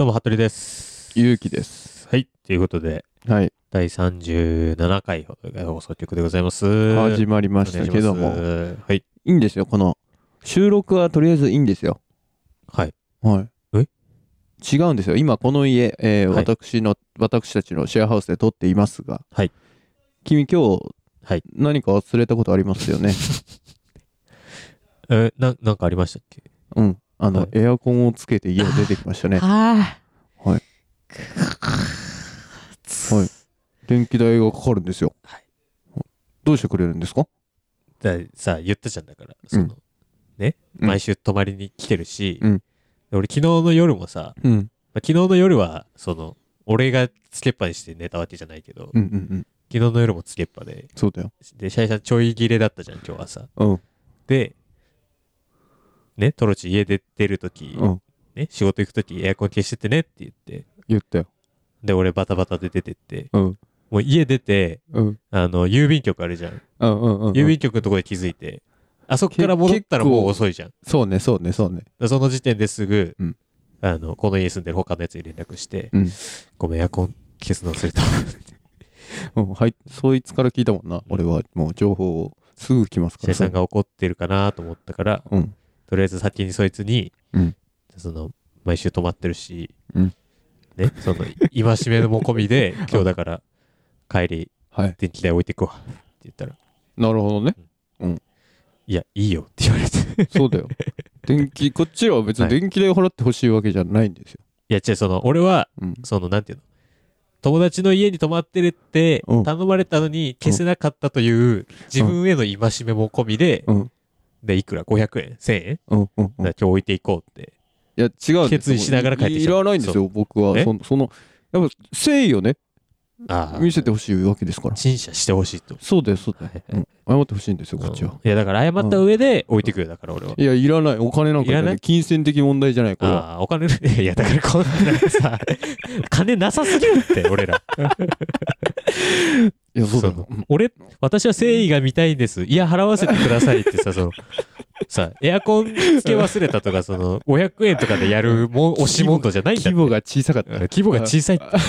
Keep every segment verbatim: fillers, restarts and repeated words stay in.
どうも服部です。ゆうきです。はい、ということで、はい、第さんじゅうななかい放送局でございます。始まりましたけども、はい、いいんですよこの収録はとりあえずいいんですよ。はいはい。え？違うんですよ。今この家、えーはい、私の私たちのシェアハウスで撮っていますが、はい。君今日、はい、何か忘れたことありますよね。えー、な、なんかありましたっけ？うん。あの、はい、エアコンをつけて家を出てきましたね。はい。はい。はい。電気代がかかるんですよ。はい。どうしてくれるんですか？ださあ言ったじゃんだから、その、うん、ね、うん、毎週泊まりに来てるし、うん、俺昨日の夜もさ、うんまあ、昨日の夜はその俺がつけっぱにして寝たわけじゃないけど、うんうんうん、昨日の夜もつけっぱで、そうだよ。でシャイさんちょい切れだったじゃん今日朝。うん。で。ね、トロチ家出てるとき、うんね、仕事行くときエアコン消しててねって言って言ったよ。で俺バタバタで出てって、うん、もう家出て、うん、あの郵便局あるじゃん、うんうんうんうん、郵便局のとこで気づいて、あそこから戻ったらもう遅いじゃん。そうねそうねそうね。その時点ですぐ、うん、あのこの家住んでる他のやつに連絡して、うん、ごめんエアコン消すの忘れたもう、はい、そいつから聞いたもんな。俺はもう情報をすぐ来ますから。シェイさんが怒ってるかなと思ったから、うんとりあえず先にそいつに、うん、その毎週泊まってるし、うんね、その戒めのも込みで今日だから帰り電気代置いていくわって言ったら、はい、なるほどね、うん、いやいいよって言われてそうだよ電気こっちは別に電気代を払ってほしいわけじゃないんですよ、はい、いや違うその俺は、うん、そのなんていうの友達の家に泊まってるって頼まれたのに消せなかったという自分への戒めも込みで、うんうんでいくらごひゃくえんせんえん、うんうんうん、だから今日置いていこうっていや違う決意しながら帰ってきた。いらないんですよ僕はその、そのやっぱ誠意をねあ見せてほしいわけですから陳謝してほしいと。そうですそうです、うん、謝ってほしいんですよこっちは、うん、いやだから謝った上で置いてくよだから俺は、うん、いやいらないお金なんかいらない金銭的問題じゃないこれは。あお金いやだからこんなさ金なさすぎるって俺らいやそうだそ俺私は誠意が見たいんですいや払わせてくださいってさそのさエアコンつけ忘れたとかそのごひゃくえんとかでやるも押し問答じゃないんだって。規模が小さかった規模が小さいって、うん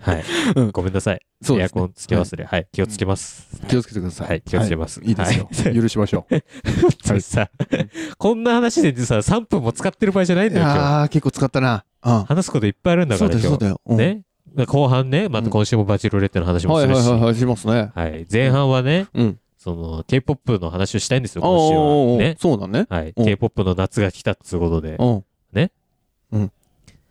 はいうん、ごめんなさい、ね、エアコンつけ忘れ、はいはい、気をつけます、うん、気をつけてください、はい、気をつけます、はい、いいですよ、はい、許しましょうそれさ、はい、こんな話でささんぷんも使ってる場合じゃないんだよ。いや結構使ったな、うん、話すこといっぱいあるんだから今日そうだよ、うん、ね後半ねまた今週もバチロレッテの話もするし、うん、はいはいはい、はい、しますね、はい、前半はね、うん、その K-ポップ の話をしたいんですよ今週は、ね、そうだね、はい、K-ポップ の夏が来たっつうことでね、うん、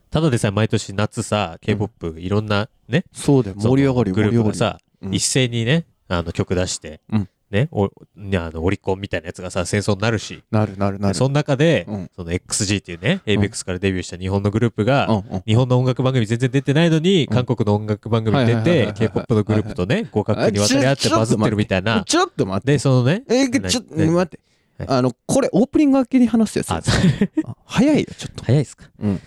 ただでさえ毎年夏さ K-ポップ、うん、いろんなねそうだよ盛り上がりグループがさ、うん、一斉にねあの曲出して、うんね、おあのオリコンみたいなやつがさ戦争になるしなるなるなる。その中で、うん、その エックスジー っていうね エーベックス からデビューした日本のグループが、うんうん、日本の音楽番組全然出てないのに、うん、韓国の音楽番組出て K-ポップ のグループとね互角に渡り合ってバズってるみたいな。ちょっと待ってでそのねえー、ちょっと待って、はい、あのこれオープニング明けに話すやつ早いよちょっと早いですか、うん、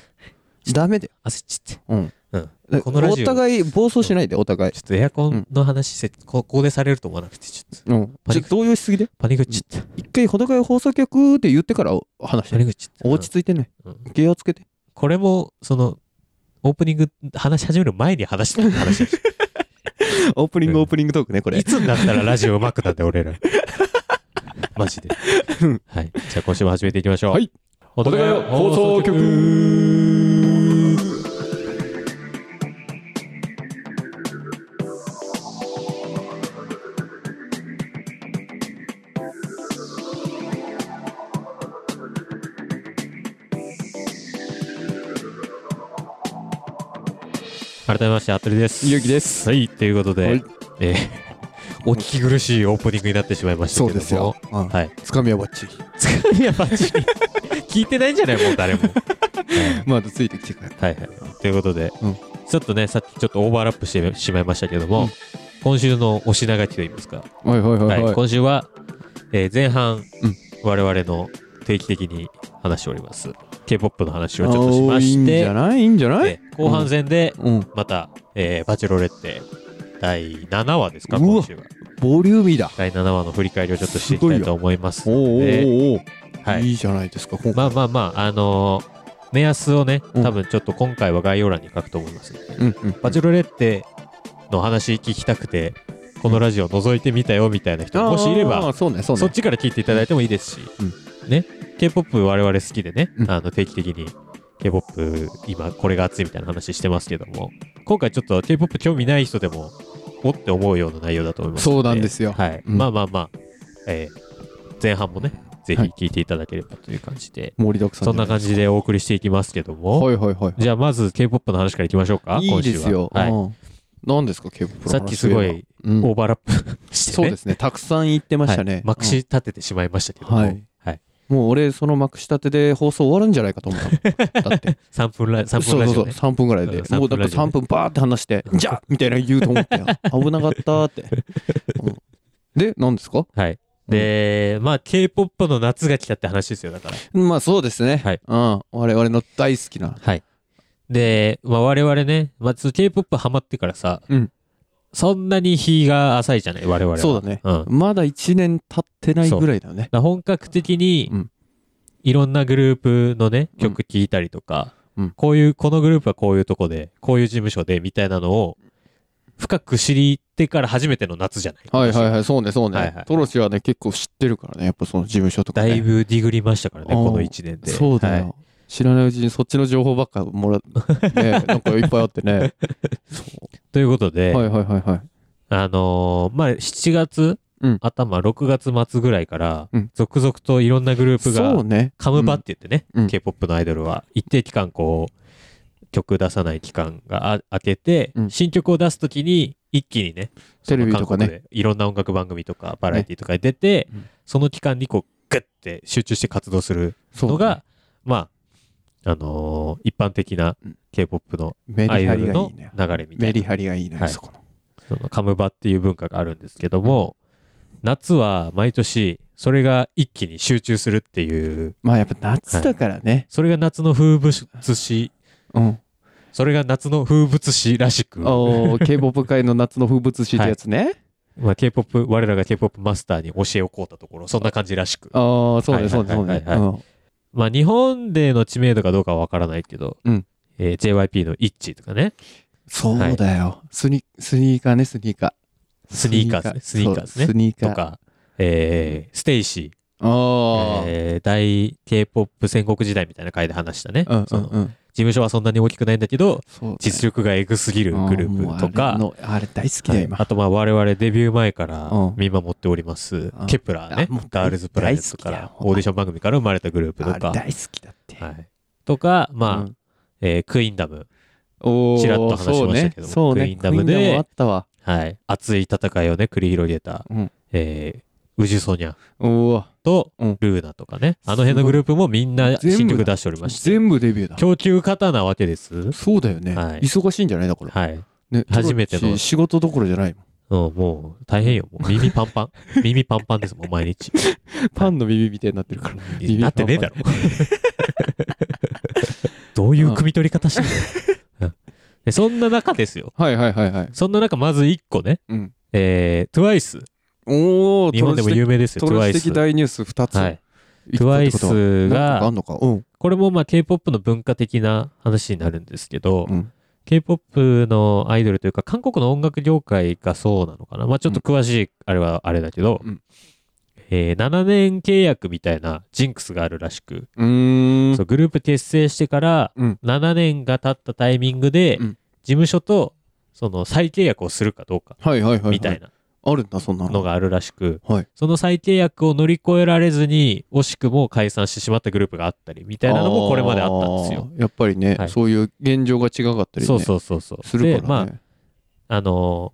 ダメだよ焦っちゃって、うんうん、このラジオお互い暴走しないでお互いちょっとエアコンの話、うん、ここでされると思わなくてちょっと、うん、ちょっと動揺しすぎでパニクっちゃった、うん、一回ほどかい放送局って言ってから話してパニクっちゃった落ち着いてね、うん、気をつけてこれもそのオープニング話し始める前に話して話してオープニングオープニングトークねこれいつになったらラジオうまくなって俺らマジではいじゃあ今週も始めていきましょう。はいほどかい放送局改めまして服部です。ゆうきです。はいということで、はいえー、お聞き苦しいオープニングになってしまいましたけどもそうですよ、うんはい、つかみはバッチリつかみはバッチリ聞いてないんじゃないもう誰も、はい、まだついてきてくれはいはいということで、うん、ちょっとねさっきちょっとオーバーラップしてしまいましたけども、うん、今週のお品書きといいますかはいはいはい、はいはい、今週は、えー、前半、うん、我々の定期的に話しております K-ポップ の話をちょっとしましていいんじゃないいいんじゃない後半戦でまた、うんえー、バチロレッテだいななわですか今週はボリューミーだだいななわの振り返りをちょっとしていきたいと思いますので い, おーおーおー、はい、いいじゃないですか今回まあまあまああのー目安をね、多分ちょっと今回は概要欄に書くと思います、ねうんうんうん、バチェロレッテの話聞きたくてこのラジオ覗いてみたよみたいな人もしいれば そ,、ね そ, ね、そっちから聞いていただいてもいいですし、うんね、K-ポップ 我々好きでね、うん、あの定期的に K-ポップ 今これが熱いみたいな話してますけども、今回ちょっと K-ポップ 興味ない人でもおって思うような内容だと思いますので、そうなんですよ、はいうん、まあまあまあ、えー、前半もねぜひ聞いていただければという感じで、はい、盛りだくさんじゃないですか。そんな感じでお送りしていきますけども、はいはいはいはい、じゃあまず K-ポップ の話からいきましょうか。いいですよ、はいうん、何ですか K-ポップ の話。さっきすごいオーバーラップして、ね、そうですねたくさん言ってましたね、はい、まくし立ててしまいましたけども、うんはいはい、もう俺そのまくし立てで放送終わるんじゃないかと思っただってさんぷんラジオ、ね、そうそうそうさんぷんぐらいで、うん、もうだからさんぷんバーって話してじゃあみたいな言うと思って危なかったって、うん、で何ですかはいで、まあ K-ポップ の夏が来たって話ですよ。だからまあそうですね、はいうん、我々の大好きなはいで、まあ、我々ね、まあ、K-ポップ ハマってからさ、うん、そんなに日が浅いじゃない我々は。そうだね、うん、まだいちねん経ってないぐらいだよね。だ本格的にいろんなグループのね曲聴いたりとか、うん、こういうこのグループはこういうとこでこういう事務所でみたいなのを深く知りてから初めての夏じゃない。はいはいはいそうねそうね、はいはい、トロシはね結構知ってるからねやっぱその事務所とか、ね、だいぶディグりましたからねこのいちねんで。そうだよ、はい、知らないうちにそっちの情報ばっかもらって、ね、なんかいっぱいあってねそうということではいはいはいはいあのー、まあしちがつ、うん、頭ろくがつ末ぐらいから続々といろんなグループが、ね、カムバって言ってね、うん、K-ポップ のアイドルは一定期間こう曲出さない期間が明けて、うん、新曲を出すときに一気にねテレビとかねいろんな音楽番組とかバラエティとかに出て、ね、その期間にこうグッて集中して活動するのが、ね、まあ、あのー、一般的な K-ポップ のアイドルの流れみたいな、うん、メリハリがいいね、はい、そこのそのカムバっていう文化があるんですけども、うん、夏は毎年それが一気に集中するっていうまあやっぱ夏だからね、はい、それが夏の風物詩うん、それが夏の風物詩らしくお K-ポップ 界の夏の風物詩ってやつね、はいまあ、K-ポップ 我らが K-ポップ マスターに教えをこうたところそんな感じらしくああそうねそうねそうねまあ日本での知名度かどうかは分からないけど、うんえー、ジェイワイピー のイッチとかねそうだよ、はい、ス, ニスニーカーねスニーカースニーカーですねスニーカーですねスニーカーとか、えー、ステイシーあえー、大 K-ポップ 戦国時代みたいな回で話したね、うんうんうん、その事務所はそんなに大きくないんだけどだ、ね、実力がエグすぎるグループとか あ, あ, れのあれ大好きだよ今、はい、あとまあ我々デビュー前から見守っておりますケプラーねガールズプライベートからオーディション番組から生まれたグループとか大好きだって、はい、とかまあ、うんえー、クイーンダムちらっと話しましたけども、ねね、クイーンダムであったわ、はい、熱い戦いをね繰り広げた、うんえーウジュソニャとルーナとかね、うん、あの辺のグループもみんな新曲出しておりまして全部デビューだ供給方なわけです。そうだよね、はい、忙しいんじゃないだから、はいね、初めての仕事どころじゃないもん、うん、もう大変よもう耳パンパン耳パンパンですもん毎日パンの耳みたいになってるから耳パンパンなってねえだろどういう汲み取り方してるの、うん、そんな中ですよはいはいはいはいそんな中まずいっこね、うんえー、トゥワイスお日本でも有名ですよ。トライス的大ニュースふたつ、はい、トゥワイスがあんのか、うん、これもまあ K-ポップ の文化的な話になるんですけど、うん、K-ポップ のアイドルというか韓国の音楽業界がそうなのかな、まあ、ちょっと詳しいあれはあれだけど、うんえー、ななねん契約みたいなジンクスがあるらしくうーんそうグループ結成してからななねんが経ったタイミングで事務所とその再契約をするかどうかみたいなあるんだそんなのがあるらしく、はい、その再契約を乗り越えられずに惜しくも解散してしまったグループがあったりみたいなのもこれまであったんですよ。やっぱりね、はい、そういう現状が違かったりねそうそうそうそうするからね。で、まああの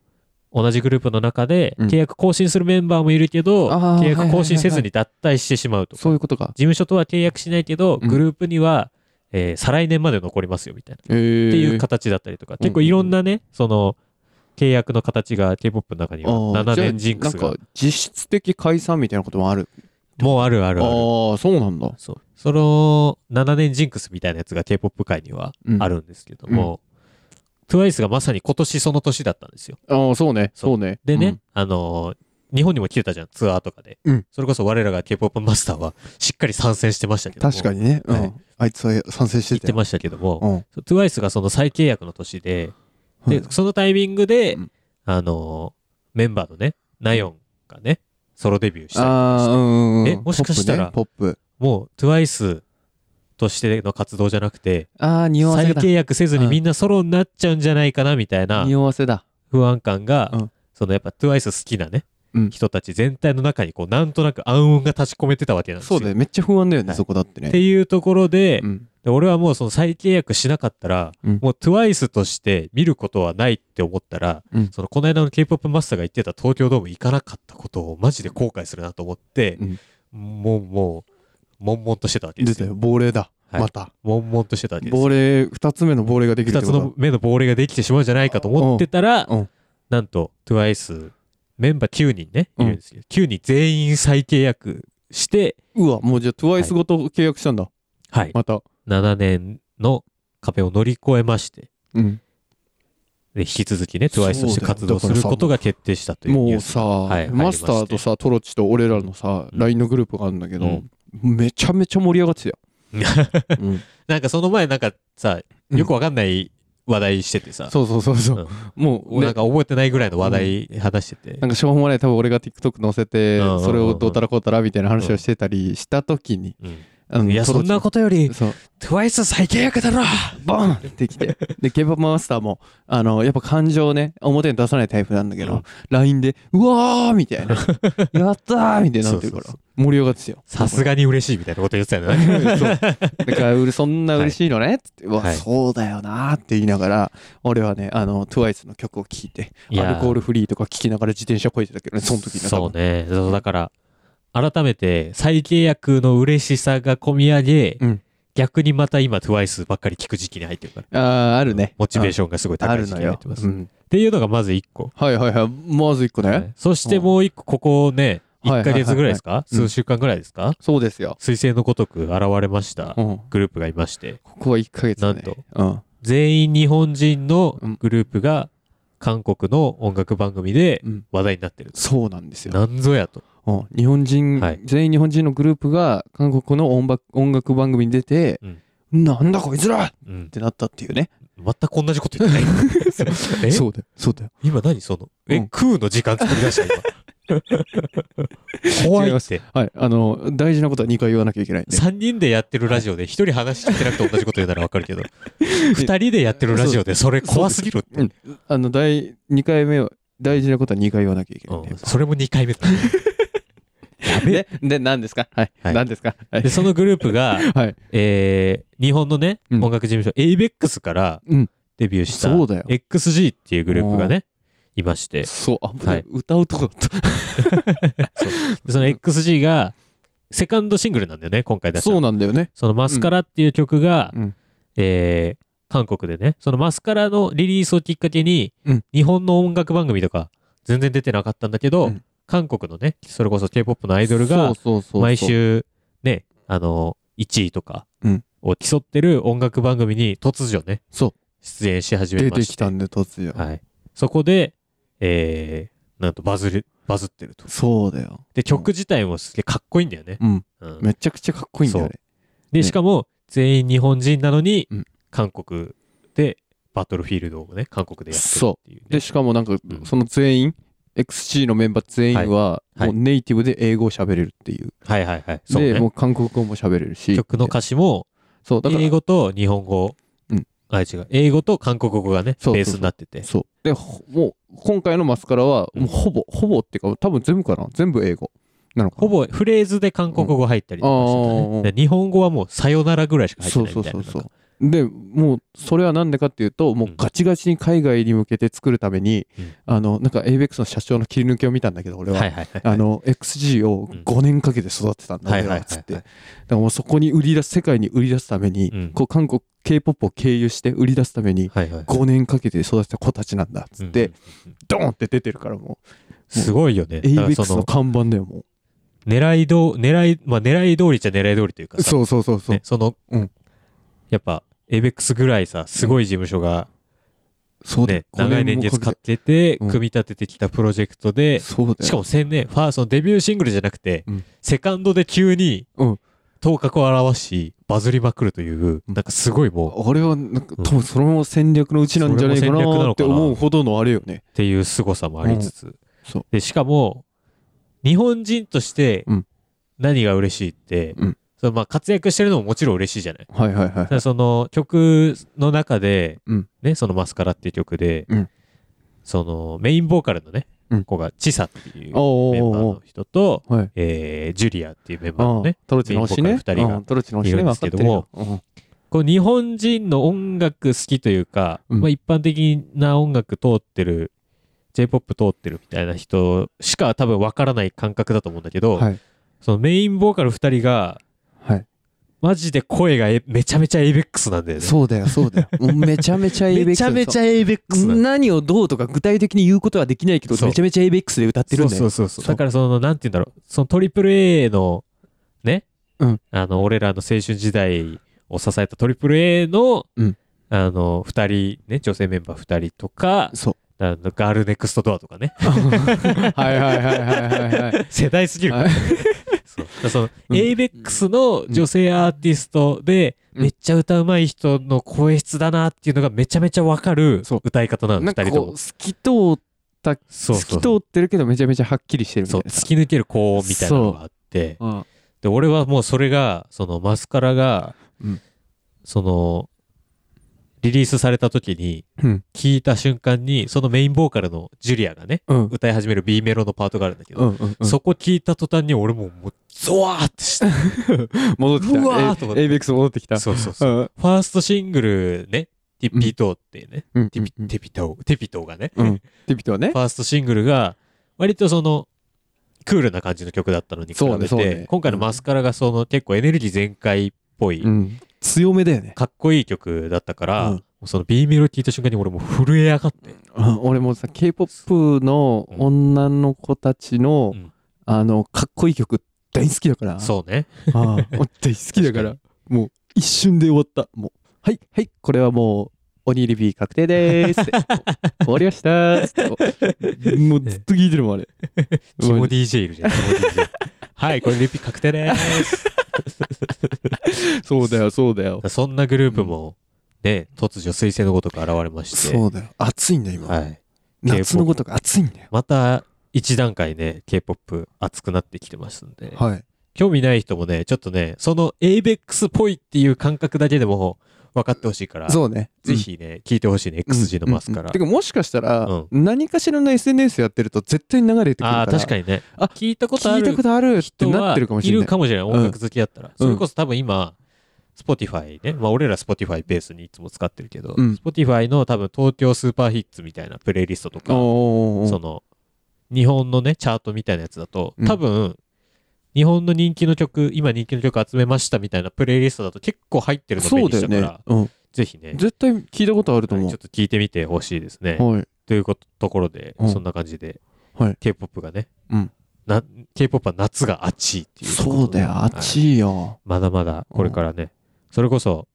ー、同じグループの中で契約更新するメンバーもいるけど、うん、契約更新せずに脱退してしまうとか、はいはいはいはい、そういうことか事務所とは契約しないけどグループには、うんえー、再来年まで残りますよみたいな、えー、っていう形だったりとか結構いろんなね、うんうんうん、その契約の形が K-ポップ の中にはななねんジンクスがなんか実質的解散みたいなこともあるもうあるあるあるああそうなんだ そうそのななねんジンクスみたいなやつが K-ポップ 界にはあるんですけども、うん、トゥワイスがまさに今年その年だったんですよ。ああそうねそうねでね、うん、あの日本にも来てたじゃん、ツアーとかで、うん、それこそ我らが K-ポップ マスターはしっかり参戦してましたけども、確かにね、うん、はい、あいつは参戦してて言ってましたけども、うん、トゥワイス がその再契約の年で、で、うん、そのタイミングで、うん、あのー、メンバーのねナヨンがねソロデビューしたりして、うん、え、もしかしたらポップ、ね、ポップもう トゥワイス としての活動じゃなくて、あ、再契約せずにみんなソロになっちゃうんじゃないかなみたいな匂わせだ、不安感が、うん、そのやっぱ トゥワイス 好きなね、うん、人たち全体の中にこうなんとなく暗雲が立ち込めてたわけなんですよ。そうだよ、めっちゃ不安だよね、はい、そこだってねっていうところで、うん、で俺はもうその再契約しなかったら、うん、もう トゥワイス として見ることはないって思ったら、うん、そのこの間の K-ポップ マスターが言ってた東京ドーム行かなかったことをマジで後悔するなと思って、うん、もうもう悶々としてたわけですよ。出たよ、亡霊だ、はい、また悶々としてたわけですよ。亡霊、ふたつめの亡霊ができるってことだ。ふたつめの亡霊ができてしまうんじゃないかと思ってたら、なんと トゥワイスメンバーきゅうにんね、いるんですけど、うん、きゅうにん全員再契約して、うわ、もうじゃあ トゥワイス ごと契約したんだ、はい、またななねんの壁を乗り越えまして、うん、で引き続きね トゥワイス として活動することが決定したというニュースが、もうさ、はい、マスターとさトロチと俺らのさ ライン のグループがあるんだけど、うん、めちゃめちゃ盛り上がってたよ、うん、なんかその前なんかさよくわかんない、うん、話題しててさ、そうそうそうそう、うん、もうなんか覚えてないぐらいの話題話してて、うん、なんかしょうもない多分俺が TikTok 載せて、うんうんうんうん、それをどうたらこうたらみたいな話をしてたりした時に、うん、あのいやそんなことより トゥワイス 再契約だろボンってきてで K-ポップ マスターもあのやっぱ感情をね表に出さないタイプなんだけど、うん、ライン でうわーみたいなやったーみたいになってるから、そうそうそう、盛り上がってたよ。さすがに嬉しいみたいなこと言ってたよねそうだからそんな嬉しいのね、はい、ってわ、はい、そうだよなって言いながら俺はねあの トゥワイス の曲を聴いてアルコールフリーとか聴きながら自転車こいてたけどね、その時のそうね、そうだから改めて再契約の嬉しさが込み上げ、うん、逆にまた今 トゥワイス ばっかり聴く時期に入ってるから、あ、あるね、モチベーションがすごい高い時期に入ってます、うん、っていうのがまずいっこ、はいはいはい、まずいっこね、はい、そしてもういっこここねいっかげつぐらいですか、はいはいはいはい、数週間ぐらいですか、うん、そうですよ、彗星のごとく現れましたグループがいまして、うん、ここはいっかげつだね、なんと、うん、全員日本人のグループが韓国の音楽番組で話題になってる、うん、そうなんですよ、なんぞやと、うん、日本人、はい、全員日本人のグループが韓国の音楽、音楽番組に出て、うん、なんだこいつら、うん、ってなったっていうね、全く同じこと言ってないそうそうだよ、そうだよ、今何その、え、うん、空の時間作り出した今怖いって、はい、あの大事なことはにかい言わなきゃいけないんで、さんにんでやってるラジオでひとり話聞いてなくて同じこと言うなら分かるけどふたりでやってるラジオでそれ怖すぎるって、うん、あの第にかいめは大事なことはにかい言わなきゃいけない、うん、それもにかいめだねで、で、何ですか、はい、はい、何ですか、はい、でそのグループが、はい、えー、日本のね、うん、音楽事務所 エーベックス からデビューした エックスジー っていうグループがねいまして、そう、あ、はい、歌うとこだったそ, その エックスジー がセカンドシングルなんだよね今回出した、そうなんだよね、そのマスカラっていう曲が、うん、えー、韓国でねそのマスカラのリリースをきっかけに、うん、日本の音楽番組とか全然出てなかったんだけど、うん、韓国のねそれこそ K-ポップ のアイドルが毎週ねあのいちいとかを競ってる音楽番組に突如ね、そう出演し始めまして、出てきたんで突如、はい、そこでえー、なんとバズる、バズってると。そうだよ。で、曲自体もすげえかっこいいんだよね。うん。うん、めちゃくちゃかっこいいんだよね。で、しかも、全員日本人なのに、うん、韓国で、バトルフィールドをね、韓国でやってるっていう、ね。そう。で、しかもなんか、うん、その全員、エックスジー のメンバー全員は、はい、もうネイティブで英語を喋れるっていう。はいはいはい。そうね、で、もう韓国語も喋れるし。曲の歌詞も、そうだから英語と日本語。あ、違う、英語と韓国語がねそうそうそうベースになってて、そうでもう今回のマスカラはもうほぼ、うん、ほぼっていうか多分全部かな、全部英語なのかな、ほぼフレーズで韓国語入ったりとかしてたね、うん、で日本語はもうさよならぐらいしか入ってないみたいな、そうそうそうそう、でもうそれはなんでかっていうともうガチガチに海外に向けて作るために、うん、あのなんか エーベックス の社長の切り抜けを見たんだけど俺は、はいはいはいはい、あの エックスジー をごねんかけて育てたんだよ、うん、っつって、はいはいはいはい、だからもうそこに売り出す、世界に売り出すために、うん、こう韓国K-ポップ を経由して売り出すためにごねんかけて育てた子たちなんだっつってドーンって出てるから、もうすごいよね、 エーベックス の看板だよ、もう狙いど狙いまあ狙い通りじゃ狙い通りというか、そうそうそうそう、ね、その、うん、やっぱ エーベックス ぐらいさすごい事務所がそうで長い年月買ってて、うん、組み立ててきたプロジェクトで、そうだしかも先年ファーストのデビューシングルじゃなくて、うん、セカンドで急に頭角を現しバズりまくるという、うん、なんかすごいもうあれはなんか、うん、その戦略のうちなんじゃないかなって思うほどのあれよねっていう凄さもありつつ、うん、そうでしかも日本人として何が嬉しいって、うん、そのまあ活躍してるのももちろん嬉しいじゃない、はいはいはい、その曲の中で、うんね、そのマスカラっていう曲で、うん、そのメインボーカルのね、うん、子がチサっていうメンバーの人と、おーおーおー、えー、ジュリアっていうメンバーのねメインボーカルふたりがいるんですけども、こう日本人の音楽好きというか、うんまあ、一般的な音楽通ってるJ-ポップ 通ってるみたいな人しか多分分からない感覚だと思うんだけど、はい、そのメインボーカルふたりが、はい、マジで声がめちゃめちゃ エーベックス なんだよね。そうだよそうだよもうめちゃめちゃ エーベックス めちゃめちゃ エーベックス な何をどうとか具体的に言うことはできないけどめちゃめちゃ エーベックス で歌ってるんだよ。そうそうそうそうだからそのなんて言うんだろう、その トリプルエー のね、うん、あの俺らの青春時代を支えた トリプルエー の、うん、あのふたりね女性メンバーふたりとかそうあのガールネクストドアとかねはいはいはいはいはい、はい、世代すぎるから、はい、そうその、うん、エーベックス の女性アーティストで、うん、めっちゃ歌うまい人の声質だなっていうのがめちゃめちゃ分かる歌い方なのふたりとも。透き通ったそうそうそう透き通ってるけどめちゃめちゃはっきりしてるみたいな、そう突き抜ける高音みたいなのがあって、うん、で俺はもうそれがそのマスカラが、うん、そのリリースされた時に聴いた瞬間に、そのメインボーカルのジュリアがね、うん、歌い始める B メロのパートがあるんだけど、うんうんうん、そこ聴いた途端に俺ももうゾワーってして戻ってきたうわーと思って エーベックス 戻ってきた。そうそうそう、うん、ファーストシングルねティピトーってね、うん、ティピ、ティピトー、ティピトーがね、うん、ティピトーねファーストシングルが割とそのクールな感じの曲だったのに比べて、そうねそうね、今回のマスカラがその結構エネルギー全開っぽい、うん強めだよね、かっこいい曲だったから、うん、その B メロ聴いた瞬間に俺もう震え上がって、うん、俺もさ K-ポップ の女の子たちの、うん、あのかっこいい曲大好きだから、そうねああ大好きだからもう一瞬で終わった。もうはいはいこれはもうおにぎり B 確定でーす終わりましたーもうずっと聴いてるもんあれキモ ディージェー いるじゃんキモ ディージェー はいこれ リピ確定でーすそうだよそうだよ、そんなグループもね、うん、突如彗星のごとく現れまして、そうだよ暑いんだ今、はい、夏のごとく暑いんだよ。また一段階ね K-ポップ 熱くなってきてますんで、はい、興味ない人もねちょっとねその エーベックス っぽいっていう感覚だけでも分かってほしいから、そうねぜひね、うん、聞いてほしいね エックスジー のマスカラ、うんうんうん、てかもしかしたら、うん、何かしらの エスエヌエス やってると絶対に流れてくるから、あ確かにね、あ聞いたことある聞いたことあるってなってるかもしれない、いるかもしれない、うん、音楽好きだったら、うん、それこそ多分今 Spotify ね、まあ、俺ら Spotify ベースにいつも使ってるけど、うん、Spotify の多分東京スーパーヒッツみたいなプレイリストとか、うん、その日本のねチャートみたいなやつだと多分、うん日本の人気の曲今人気の曲集めましたみたいなプレイリストだと結構入ってるの便利したから、そうだよね、うん、ぜひね絶対聞いたことあると思う、はい、ちょっと聞いてみてほしいですね、はい、ということ、ところで、うん、そんな感じで、はい、K-ポップ がね、うん、な K-ポップ は夏が熱いっていうことで、そうだよ熱いよ、はい、まだまだこれからね、うん、それこそ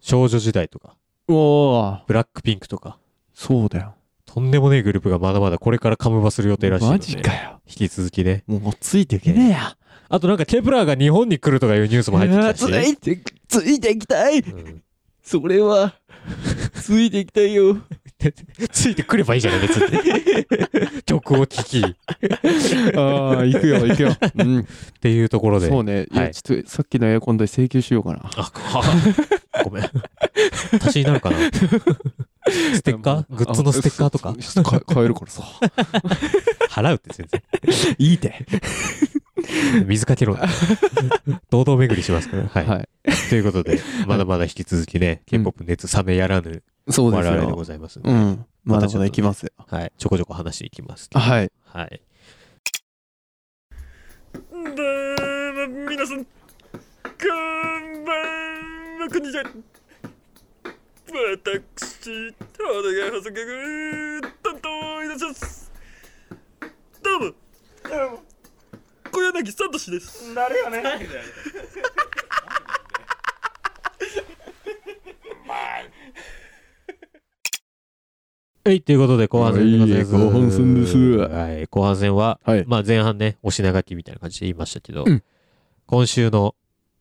少女時代とかうわブラックピンクとかそうだよとんでもねえグループがまだまだこれからカムバする予定らしいので、マジかよ引き続きねもうついていけねえや、あとなんかケプラーが日本に来るとかいうニュースも入ってきたし、ついてついていきたい、うん、それはついていきたいよついてくればいいじゃない別に曲を聴きああ行くよ行くよ、うん、っていうところでそうね、はい、いやちょっとさっきのエアコン代請求しようかなあかごめん足しになるかなステッカーグッズのステッカーとか買えるからさ払うって全然いいて水かけろ堂々巡りしますから、ねはいはい、ということでまだまだ引き続きね、うん、K-ポップ 熱冷めやらぬ我々でございますので、うん、まだまだ行きますよ、はい、ちょこちょこ話していきますけど、はいはい、皆さんこんばんはこんにちは、私お願い補足担当いたします、どうもどうも小柳さとしです。誰よねまあはい、ということで後半戦です。後半戦です。はい、後半戦は、はい、まあ前半ね、お品書きみたいな感じで言いましたけど、うん、今週の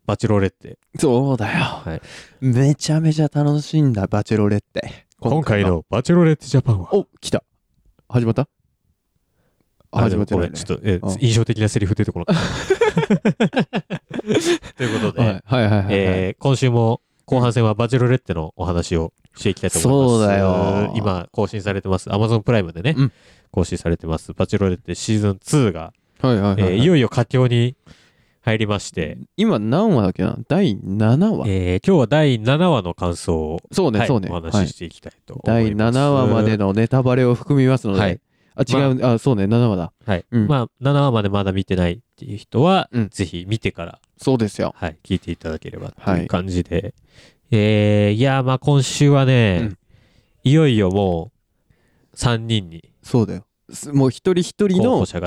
バチェロレッテ。そうだよ、はい。めちゃめちゃ楽しんだバチェロレッテ。今回のバチェロレッテジャパンは。お、来た。始まった？始まってないね。ちょっとえ印象的なセリフ出てこなかった。ということで、え今週も後半戦はバチェロレッテのお話をしていきたいと思います。そうだよ。今更新されてます。Amazon プライムでね、うん、更新されてます。バチェロレッテシーズンツーが、はいはいはいはい、えー、いよいよ佳境に入りまして、今何話だっけな？だいななわ。えー、今日はだいななわの感想を、そうね、はい、そうね、お話ししていきたいと思います。はい、だいななわまでのネタバレを含みますので、はい、あ、違う、まあ、あ、そうね、ななわだ。はい。うん、まあ、ななわまでまだ見てないっていう人は、うん、ぜひ見てから。そうですよ。はい。聞いていただければっていう感じで。はい、えー、いやー、まあ今週はね、うん、いよいよもう、さんにんに。そうだよ。もう一人一人の実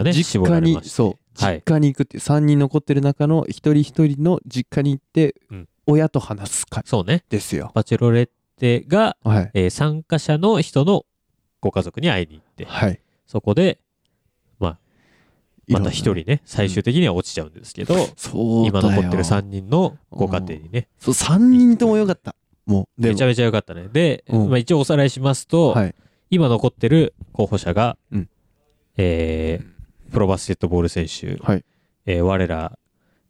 家に、ね、そう、はい、実家に行くっていう、さんにん残ってる中の一人一人の実家に行って、うん、親と話す会。そうね。ですよ。バチェロレッテが、はい、えー、参加者の人のご家族に会いに行って。はい。そこで、まあ、また一人ね、最終的には落ちちゃうんですけど、うん、そう今残ってるさんにんのご家庭にね。そう、さんにんともよかった。もう、めちゃめちゃよかったね。で、まあ、一応おさらいしますと、はい、今残ってる候補者が、うん、えー、プロバスケットボール選手、はい、えー、我ら、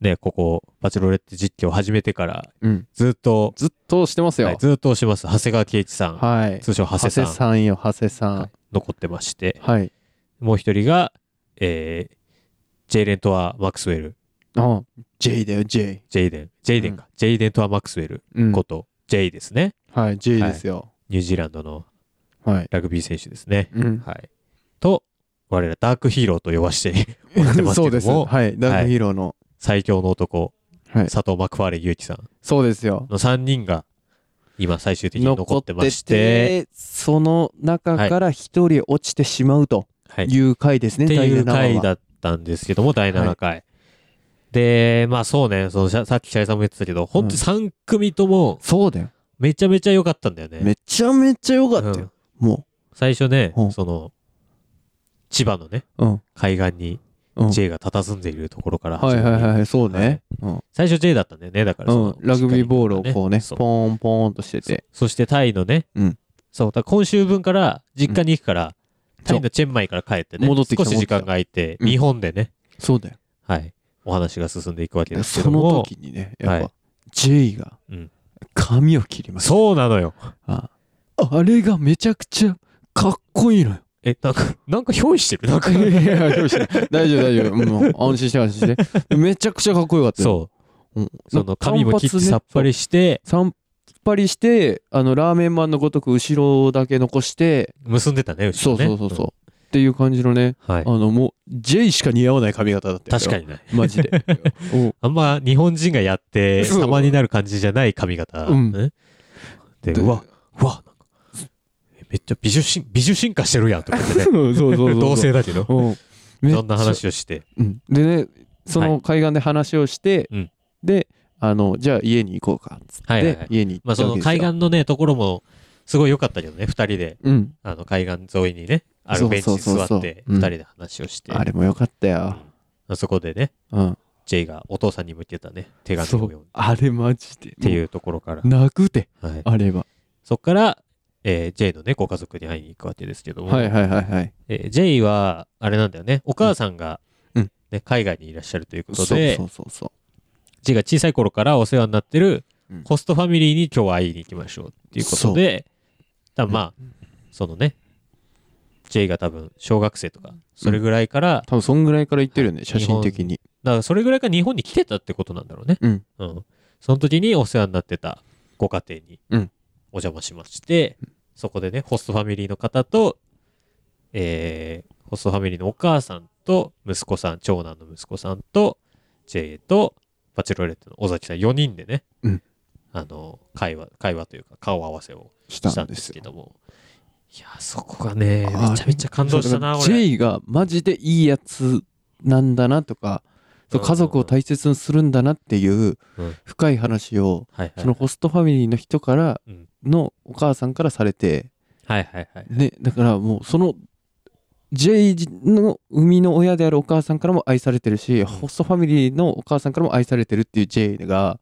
ね、ここ、バチェロレッテ実況を始めてから、うん、ずっと、ずっとしてますよ。はい、ずっとしてます。長谷川圭一さん、はい、通称長谷さん。長谷さんよ、長谷さん。はい、残ってまして、はい、もう一人が、えー、ジェイデンとはマクスウェル、ああ、ジェイデン、ジェイ、ジェイデン、ジェイデンか、うん、ジェイデンとはマクスウェルこと、うん、ジェイですね、はい、ジェイですよ、はい、ニュージーランドのラグビー選手ですね、はい、うん、はい、と我らダークヒーローと呼ばしてもらってますけども、そうです、はい、ダークヒーローの、はい、最強の男、はい、佐藤マクファーレン勇気さん、そうですよ、のさんにんが。今最終的に残ってまして、残っててその中から一人落ちてしまうという回ですね、はいはい、っていう回だったんですけどもだいななかい、はい、でまあそうね、そのさっきシャイさんも言ってたけど本当にさん組ともそうだよ、めちゃめちゃ良かったんだよね、めちゃめちゃ良かったよ、うん、もう最初ね、うん、その千葉のね、うん、海岸にJ が佇んでいるところから始まり、はいはいはい、そうね、はい、うん、最初 J だったんだよね、だからその、うん、ラグビーボールをこうね、ポーンポーンとしてて、 そ, そしてタイのね、うん、そうだから今週分から実家に行くから、うん、タイのチェンマイから帰ってね、戻ってきた少し時間が空いて、うん、日本でね、そうだよ、はい、お話が進んでいくわけですけども、その時にね、やっぱ、はい、J が髪を切りました。そうなのよ、 あ, あれがめちゃくちゃかっこいいのよ。え、なんか、なんか憑依してるなんか。いや、憑依してる。大丈夫、大丈夫。もう、安心して、安心して。めちゃくちゃかっこよかったよ。そう。うん、その、髪も切ってさっぱりして。さっぱりして、あの、ラーメンマンのごとく後ろだけ残して。結んでたね、後ろね。そうそうそうそう。うん、っていう感じのね、はい、あの、もう、J しか似合わない髪型だったよ。確かにね。マジで。あんま、日本人がやって、様になる感じじゃない髪型。うん。ね、で、うわ、うわ。めっちゃ美女進、美女進化してるやんとかね。そうそうそうそう。同性だけど。そんな話をして。うん、でね、その海岸で話をして、はい、で、あの、じゃあ家に行こうかっつって、はいはいはい、家に行ったわけですよ。まあその海岸のね、ところもすごい良かったけどね、二人で、うん、あの海岸沿いにね、あるベンチに座って、二人で話をして。あれも良かったよ。うん、そこでね、うん、J がお父さんに向けたね、手紙を読んで。あれマジで。っていうところから。泣くて、はい、あれは。そっから、えー、J のねご家族に会いに行くわけですけども、はいはいはいはい、えー、J はあれなんだよね、お母さんが、ね、うん、海外にいらっしゃるということで、そうそうそうそう、 J が小さい頃からお世話になってるホストファミリーに今日は会いに行きましょうっていうことで、多分まあ、うん、そのね J が多分小学生とかそれぐらいから、うん、多分そんぐらいから行ってるよね、写真的に。だからそれぐらいから日本に来てたってことなんだろうね、うん、うん、その時にお世話になってたご家庭に、うん、お邪魔しまして、そこでね、ホストファミリーの方と、えー、ホストファミリーのお母さんと、息子さん、長男の息子さんと、J と、バチェロレッテの尾崎さんよにんでね、うん、あの、会話、会話というか、顔合わせをしたんですけども、いや、そこがね、めちゃめちゃ感動したな、俺。J がマジでいいやつなんだなとか、そう、家族を大切にするんだなっていう深い話を、そのホストファミリーの人からのお母さんからされて、はいはいはい、でだからもうその J の生みの親であるお母さんからも愛されてるし、うん、ホストファミリーのお母さんからも愛されてるっていう J が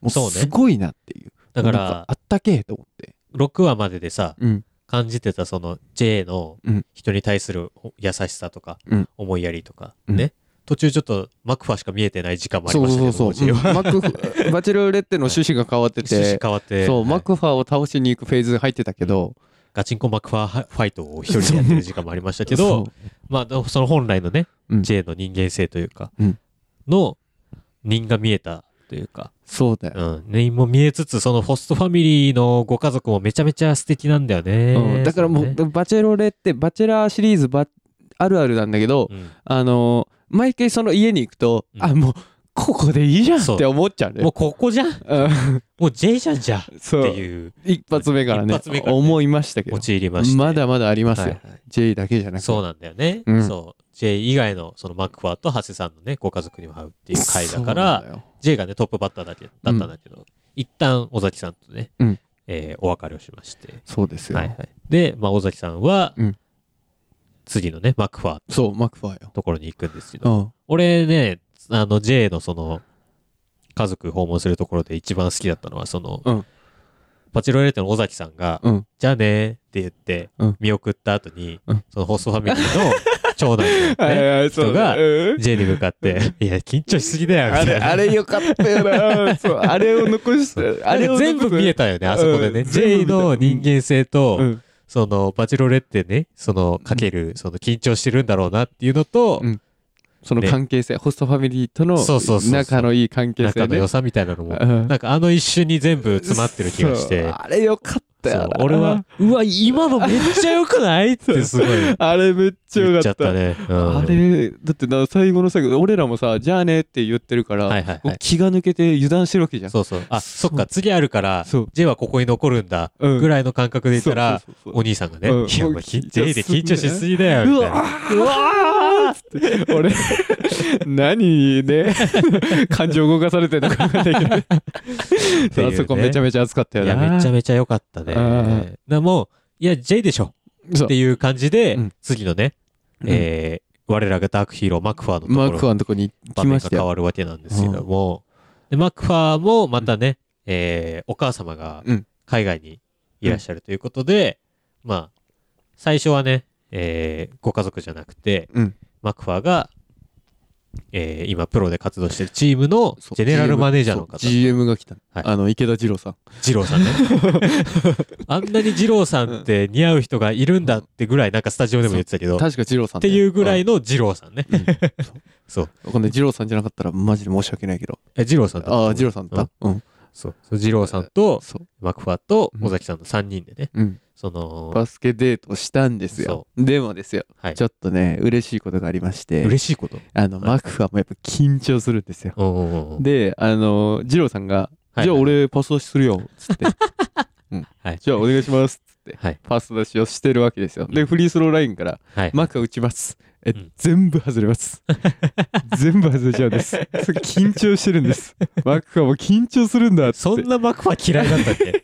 もうすごいなっていう、ね、だからかあったけえと思ってろくわまででさ、うん、感じてたその J の人に対する優しさとか、うん、思いやりとかね、うん、途中ちょっとマクファしか見えてない時間もありましたけど、そうそうそう、うん、マクフバチェロレッテの趣旨が変わってて、はい、趣旨変わってそう、はい、マクファを倒しに行くフェーズ入ってたけど、ガチンコマクファファイトを一人でやってる時間もありましたけどまあその本来のね、うん、J の人間性というか、うん、の人が見えたというか、そうだよ、うん、人も見えつつ、そのホストファミリーのご家族もめちゃめちゃ素敵なんだよね、うん、だからもう、ね、バチェロレッテバチェラーシリーズバあるあるなんだけど、うん、あのー毎回その家に行くと、うん、あ、もうここでいいじゃんって思っちゃうね。もうここじゃん、うん、もう J じゃんじゃんっていう一発目からね、一発目からね思いましたけど、陥りまして、まだまだありますよ、はいはい、J だけじゃなくて、そうなんだよね、うん、そう J 以外のそのマックファーと長谷さんのねご家族にも会うっていう回だから J がねトップバッターだけだったんだけど、うん、一旦尾崎さんとね、うん、えー、お別れをしまして、そうですよ、はいはい、で、まあ、尾崎さんは、うん、次のねマクファーそうマクファーよところに行くんですけど、うん、俺ねあの J のその家族訪問するところで一番好きだったのはその、うん、パチロレッテの尾崎さんが、うん、じゃあねって言って、うん、見送った後に、うん、そのホストファミリーの長男の、ね、人が J に向かっていや緊張しすぎだよみたいなあれ、あれよかったよなそうあれを残してあれを全部見えたよねあそこでね、うん、J の人間性と、うん、そのバチロレってねそのかける、うん、その緊張してるんだろうなっていうのと、うん、その関係性、ね、ホストファミリーとの仲のいい関係性、ね、そうそうそうそう、仲の良さみたいなのも、うん、なんかあの一瞬に全部詰まってる気がして、あれよかったよな、俺はうわ今のめっちゃよくないってすごいあれめっちゃよかった、言っちゃったね、うん、あれだってな最後の最後俺らもさじゃあねって言ってるから、はいはいはい、気が抜けて油断してるわけじゃん、そうそう、あそっか次あるから J はここに残るんだぐらいの感覚で言ったら、そうそうそうそう、お兄さんがね、うん、いやもう J で緊張しすぎだよみたいな、うわーつって俺何ね感情動かされてるのか分かんないけど、ね、あそこめちゃめちゃ熱かったよね、いやめちゃめちゃ良かったね、でもいや J でしょっていう感じで、うん、次のね、うん、えー、我らがダークヒーローマクファーのところマクファーのところに行きましたよ、場面が変わるわけなんですけども、うん、でマクファーもまたね、うん、えー、お母様が海外にいらっしゃるということで、うん、まあ最初はね、えー、ご家族じゃなくて、うん、マクファーが、えー、今プロで活動してるチームのジェネラルマネージャーの方 ジーエム が来た、はい、あの池田二郎さん二郎さんねあんなに二郎さんって似合う人がいるんだってぐらいなんかスタジオでも言ってたけど、確か二郎さん、ね、っていうぐらいの二郎さんね、うん、そうそう、二郎さんじゃなかったらマジで申し訳ないけど、え二郎さんだった、あ二郎さんだった、うんうん、そうそう、二郎さんとマクファーと尾崎さんのさんにんでね、うん、そのバスケデートしたんですよ。でもですよ、はい、ちょっとね嬉しいことがありまして、嬉しいことあの、はい、マクファーもやっぱ緊張するんですよ、おうおうおう、であの二郎さんが、はい、じゃあ俺パス出しするよつって、うん、はい、じゃあお願いしますつって、はい、パス出しをしてるわけですよ。でフリースローラインから、はい、マクファー打ちます、え、うん、全部外れます全部外れちゃうんです緊張してるんですマクファも緊張するんだって、そんなマクファ嫌いだったっけ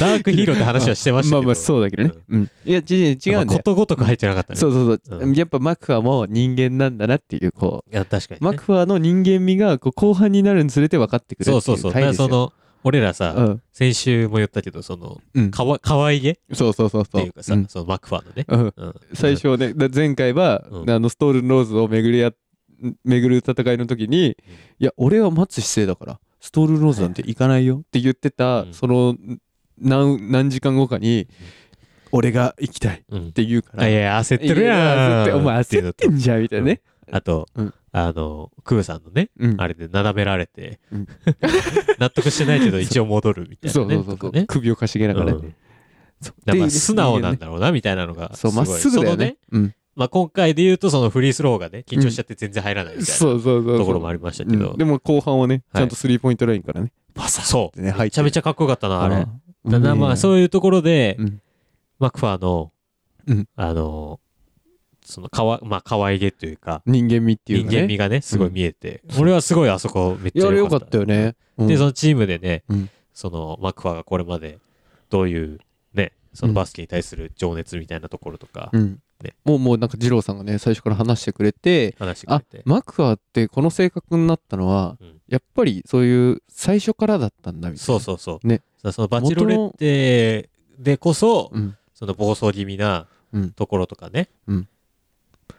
ダークヒーローって話はしてましたけど、まあまあそうだけどね、うん、いや違うんだよ、ことごとく入ってなかったね、そうそうそう、うん、やっぱマクファも人間なんだなっていう、こう、いや確かに、ね、マクファの人間味がこう後半になるにつれて分かってくるっていう、そうそうそう、だからその俺らさ、うん、先週も言ったけどその、うん、かわ可愛げそうそうそうそうっていうかさ、うん、そのマクファーのね、うんうん、最初ね前回は、うん、あのストールンローズを巡りあ巡る戦いの時に、うん、いや俺は待つ姿勢だからストールンローズなんて行かないよって言ってた、うん、その 何, 何時間後かに、うん、俺が行きたいって言うから、うん、いやいや焦ってるやん、いや焦ってお前焦ってんじゃんみたいなね、うん、あと、うん、あのクーさんのね、うん、あれでなだめられて、うん、納得してないけど一応戻るみたいなね、そうそうそう、ね、首をかしげながらね、うん、だから素直なんだろうなみたいなのがすごい、そうまっすぐだよね、そのね、うん、まあ、今回で言うとそのフリースローがね緊張しちゃって全然入らないみたいな、うん、ところもありましたけど、うん、でも後半はねちゃんとスリーポイントラインからね、はい、パサッってね入って、めちゃめちゃかっこよかったなあれ、うん、だからまあそういうところで、うん、マクファーの、うん、あのそのかわ、まあ、可愛げというか人間味っていうか、ね、人間味がねすごい見えて、うん、俺はすごいあそこめっちゃ良かった、ね、いや、良かったよね、うん、でそのチームでね、うん、そのマクファがこれまでどういうね、そのバスケに対する情熱みたいなところとか、うんね、もうもうなんか二郎さんがね最初から話してくれて、話してくれて、あ、マクアってこの性格になったのは、うん、やっぱりそういう最初からだったんだみたいな、そうそうそう、ね、そのバチロレッテでこそ、うん、その暴走気味なところとかね、うんうん、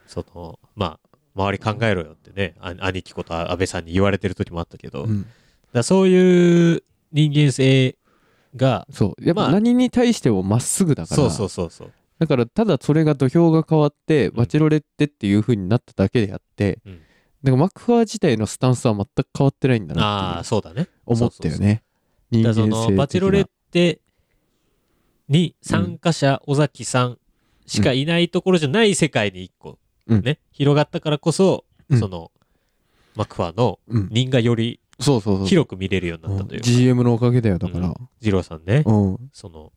そのまあ周り考えろよってね、兄貴こと安倍さんに言われてる時もあったけど、うん、だそういう人間性がそうやっぱ何に対してもまっすぐだから、まあ、そうそうそうそう、だからただそれが土俵が変わってバチロレッテっていう風になっただけであって、うん、なんかマクファー自体のスタンスは全く変わってないんだなって思ったよね。人間性的な。そのバチロレッテに参加者尾崎さんしかいないところじゃない世界に一個、うんね、広がったからこそ、うん、そのマクファーの人がより広く見れるようになったというか、うん、ジーエム のおかげだよだから、うん、二郎さんね、うん、その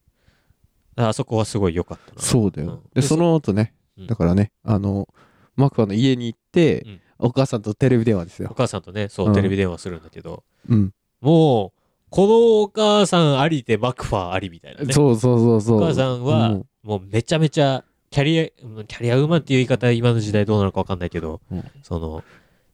あそこはすごい良かったな。そうだよ、うん、でその後ね、うん、だからねあのマクファーの家に行って、うん、お母さんとテレビ電話ですよ。お母さんとねそう、うん、テレビ電話するんだけど、うん、もうこのお母さんありでマクファーありみたいなね。そうそうそうそう、お母さんは、うん、もうめちゃめちゃキャリアキャリアウーマンっていう言い方今の時代どうなのか分かんないけど、うん、その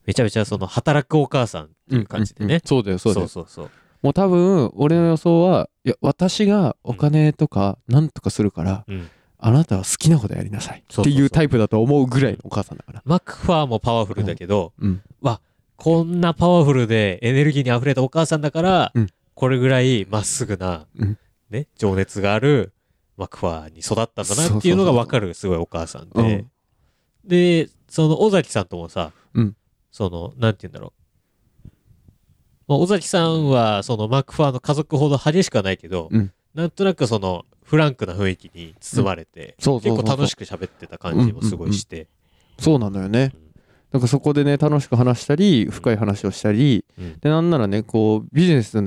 めちゃめちゃその働くお母さんっていう感じでね、うんうんうん、そうだよそうだよ、そうそうそう、もう多分俺の予想は、いや私がお金とかなんとかするから、うん、あなたは好きなことやりなさいっていうタイプだと思うぐらいのお母さんだから、うん、マクファーもパワフルだけど、うんうん、わこんなパワフルでエネルギーにあふれたお母さんだから、うん、これぐらいまっすぐな、うんね、情熱があるマクファーに育ったんだなっていうのが分かるすごいお母さんで、そうそうそう、うん、でその尾崎さんともさ、うん、そのなんて言うんだろう、まあ、尾崎さんはそのマクファーの家族ほど激しくはないけど、うん、なんとなくそのフランクな雰囲気に包まれて、うん、結構楽しく喋ってた感じもすごいして、うんうんうん、そうなのよね、うん、なんかそこでね楽しく話したり深い話をしたり、うん、でなんならねこうビジネス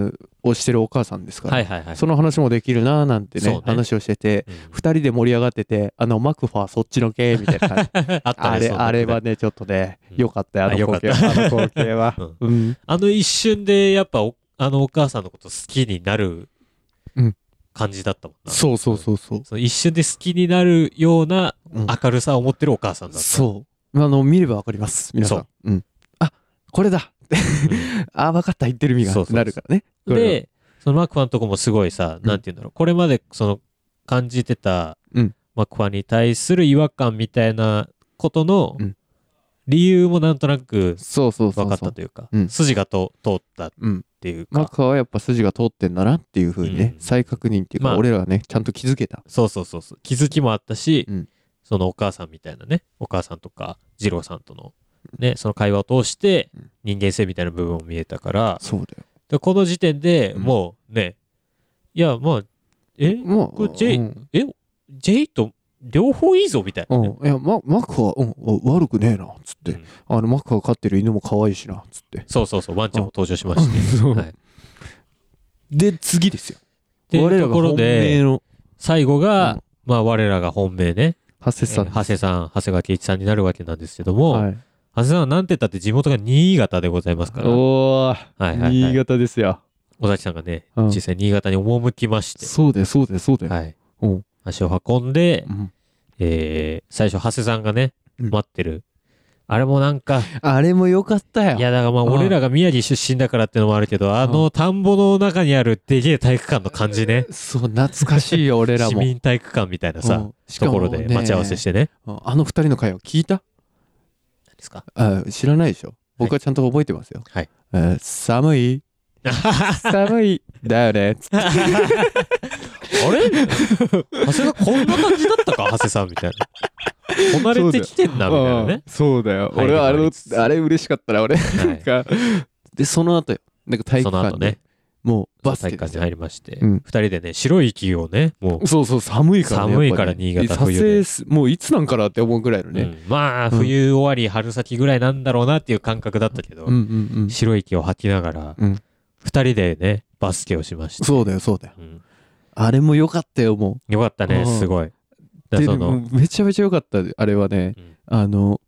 をしてるお母さんですから、はいはいはい、その話もできるななんて ね, ね話をしてて、うん、ふたりで盛り上がってて、あのマクファーそっちの系みたいな感じあ, った、ね、あ, れあれはねちょっとね、うん、よかったよあの光景 は, あ, あの光景は、うんうん、あの一瞬でやっぱあのお母さんのこと好きになる感じだったもんな、うん、そうそうそうそう、その一瞬で好きになるような明るさを持ってるお母さんだった、うん、そうあの見ればわかります皆さん、う、うん、あこれだあ分かった言ってる意味がそうそうそうなるからね。でそのマクファンのとこもすごいさ、うん、なんていうんだろう、これまでその感じてたマクファンに対する違和感みたいなことの理由もなんとなく分かったというか、筋がと通ったっていうか、うん、マクファンはやっぱ筋が通ってんだなっていう風にね、うん、再確認っていうか、まあ、俺らはねちゃんと気づけた、そうそうそうそう気づきもあったし、うんそのお母さんみたいなね、お母さんとか二郎さんとのね、その会話を通して人間性みたいな部分も見えたから、そうだよ。でこの時点でもうね、うん、いやまあえ、まあ、これ J、うん、え J と両方いいぞみたいな、ねうん。いやママクは、うん、悪くねえなつって、うん、あのマクが飼ってる犬も可愛いしなつって。そうそうそうワンちゃんも登場しまして、はい、で次ですよ。で我らが本命の最後が、うん、まあ我らが本命ね。長谷さん、えー、長谷さん、長谷川圭一さんになるわけなんですけども、はい、長谷さんはなんて言ったって地元が新潟でございますから、おー、はいはいはい、新潟ですよ。尾崎さんがね、うん、実際新潟に赴きまして、そうだよそうだよそうだよ、はい、うん、足を運んで、うんえー、最初長谷さんがね待ってる、うん、あれもなんかあれも良かったよ。いやだからまあ俺らが宮城出身だからってのもあるけど、あの田んぼの中にあるでけえ体育館の感じね、そう懐かしいよ俺らも市民体育館みたいなさところで待ち合わせしてね、あの二人の会話聞いた？何ですか？あ知らないでしょ、僕はちゃんと覚えてますよ、はいえー、寒い寒いだよねっつってあれ長谷がこんな感じだったか長谷さんみたいなこなれてきてんなみたいなね。そうだよ。俺はあれあれ嬉しかったな俺。なんか、はい、でその後よなんか体育館でその後ねもうバスケに入りまして、うん、ふたりでね白い息をねもうそうそう寒いから、ね、寒いから新潟冬でもういつなんかなって思うぐらいのね、うん、まあ冬終わり春先ぐらいなんだろうなっていう感覚だったけど、うんうんうん、白い息を吐きながら、うん、ふたりでねバスケをしました。そうだよそうだよ、うん、あれも良かったよもう。良かったねすごい。でめちゃめちゃ良かったあれはね、うん、あの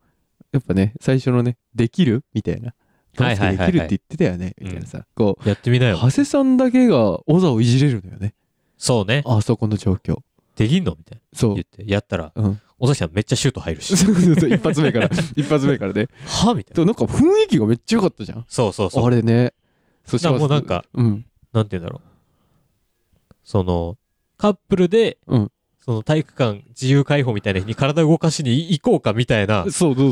やっぱね最初のねできるみたいなバスケできるって言ってたよね、はいはいはいはい、みたいなさ、うん、こうやってみなよ長谷さんだけがオザをいじれるのよね。そうねあそこの状況できんのみたいなそう言ってやったら、うん、尾崎さんめっちゃシュート入るし一発目から一発目からねはみたいななんか雰囲気がめっちゃ良かったじゃんそうそうそうあれねそしたらもうなんか、うん、なんて言うんだろうそのカップルで、うん、その体育館自由開放みたいな日に体動かしに行こうかみたいな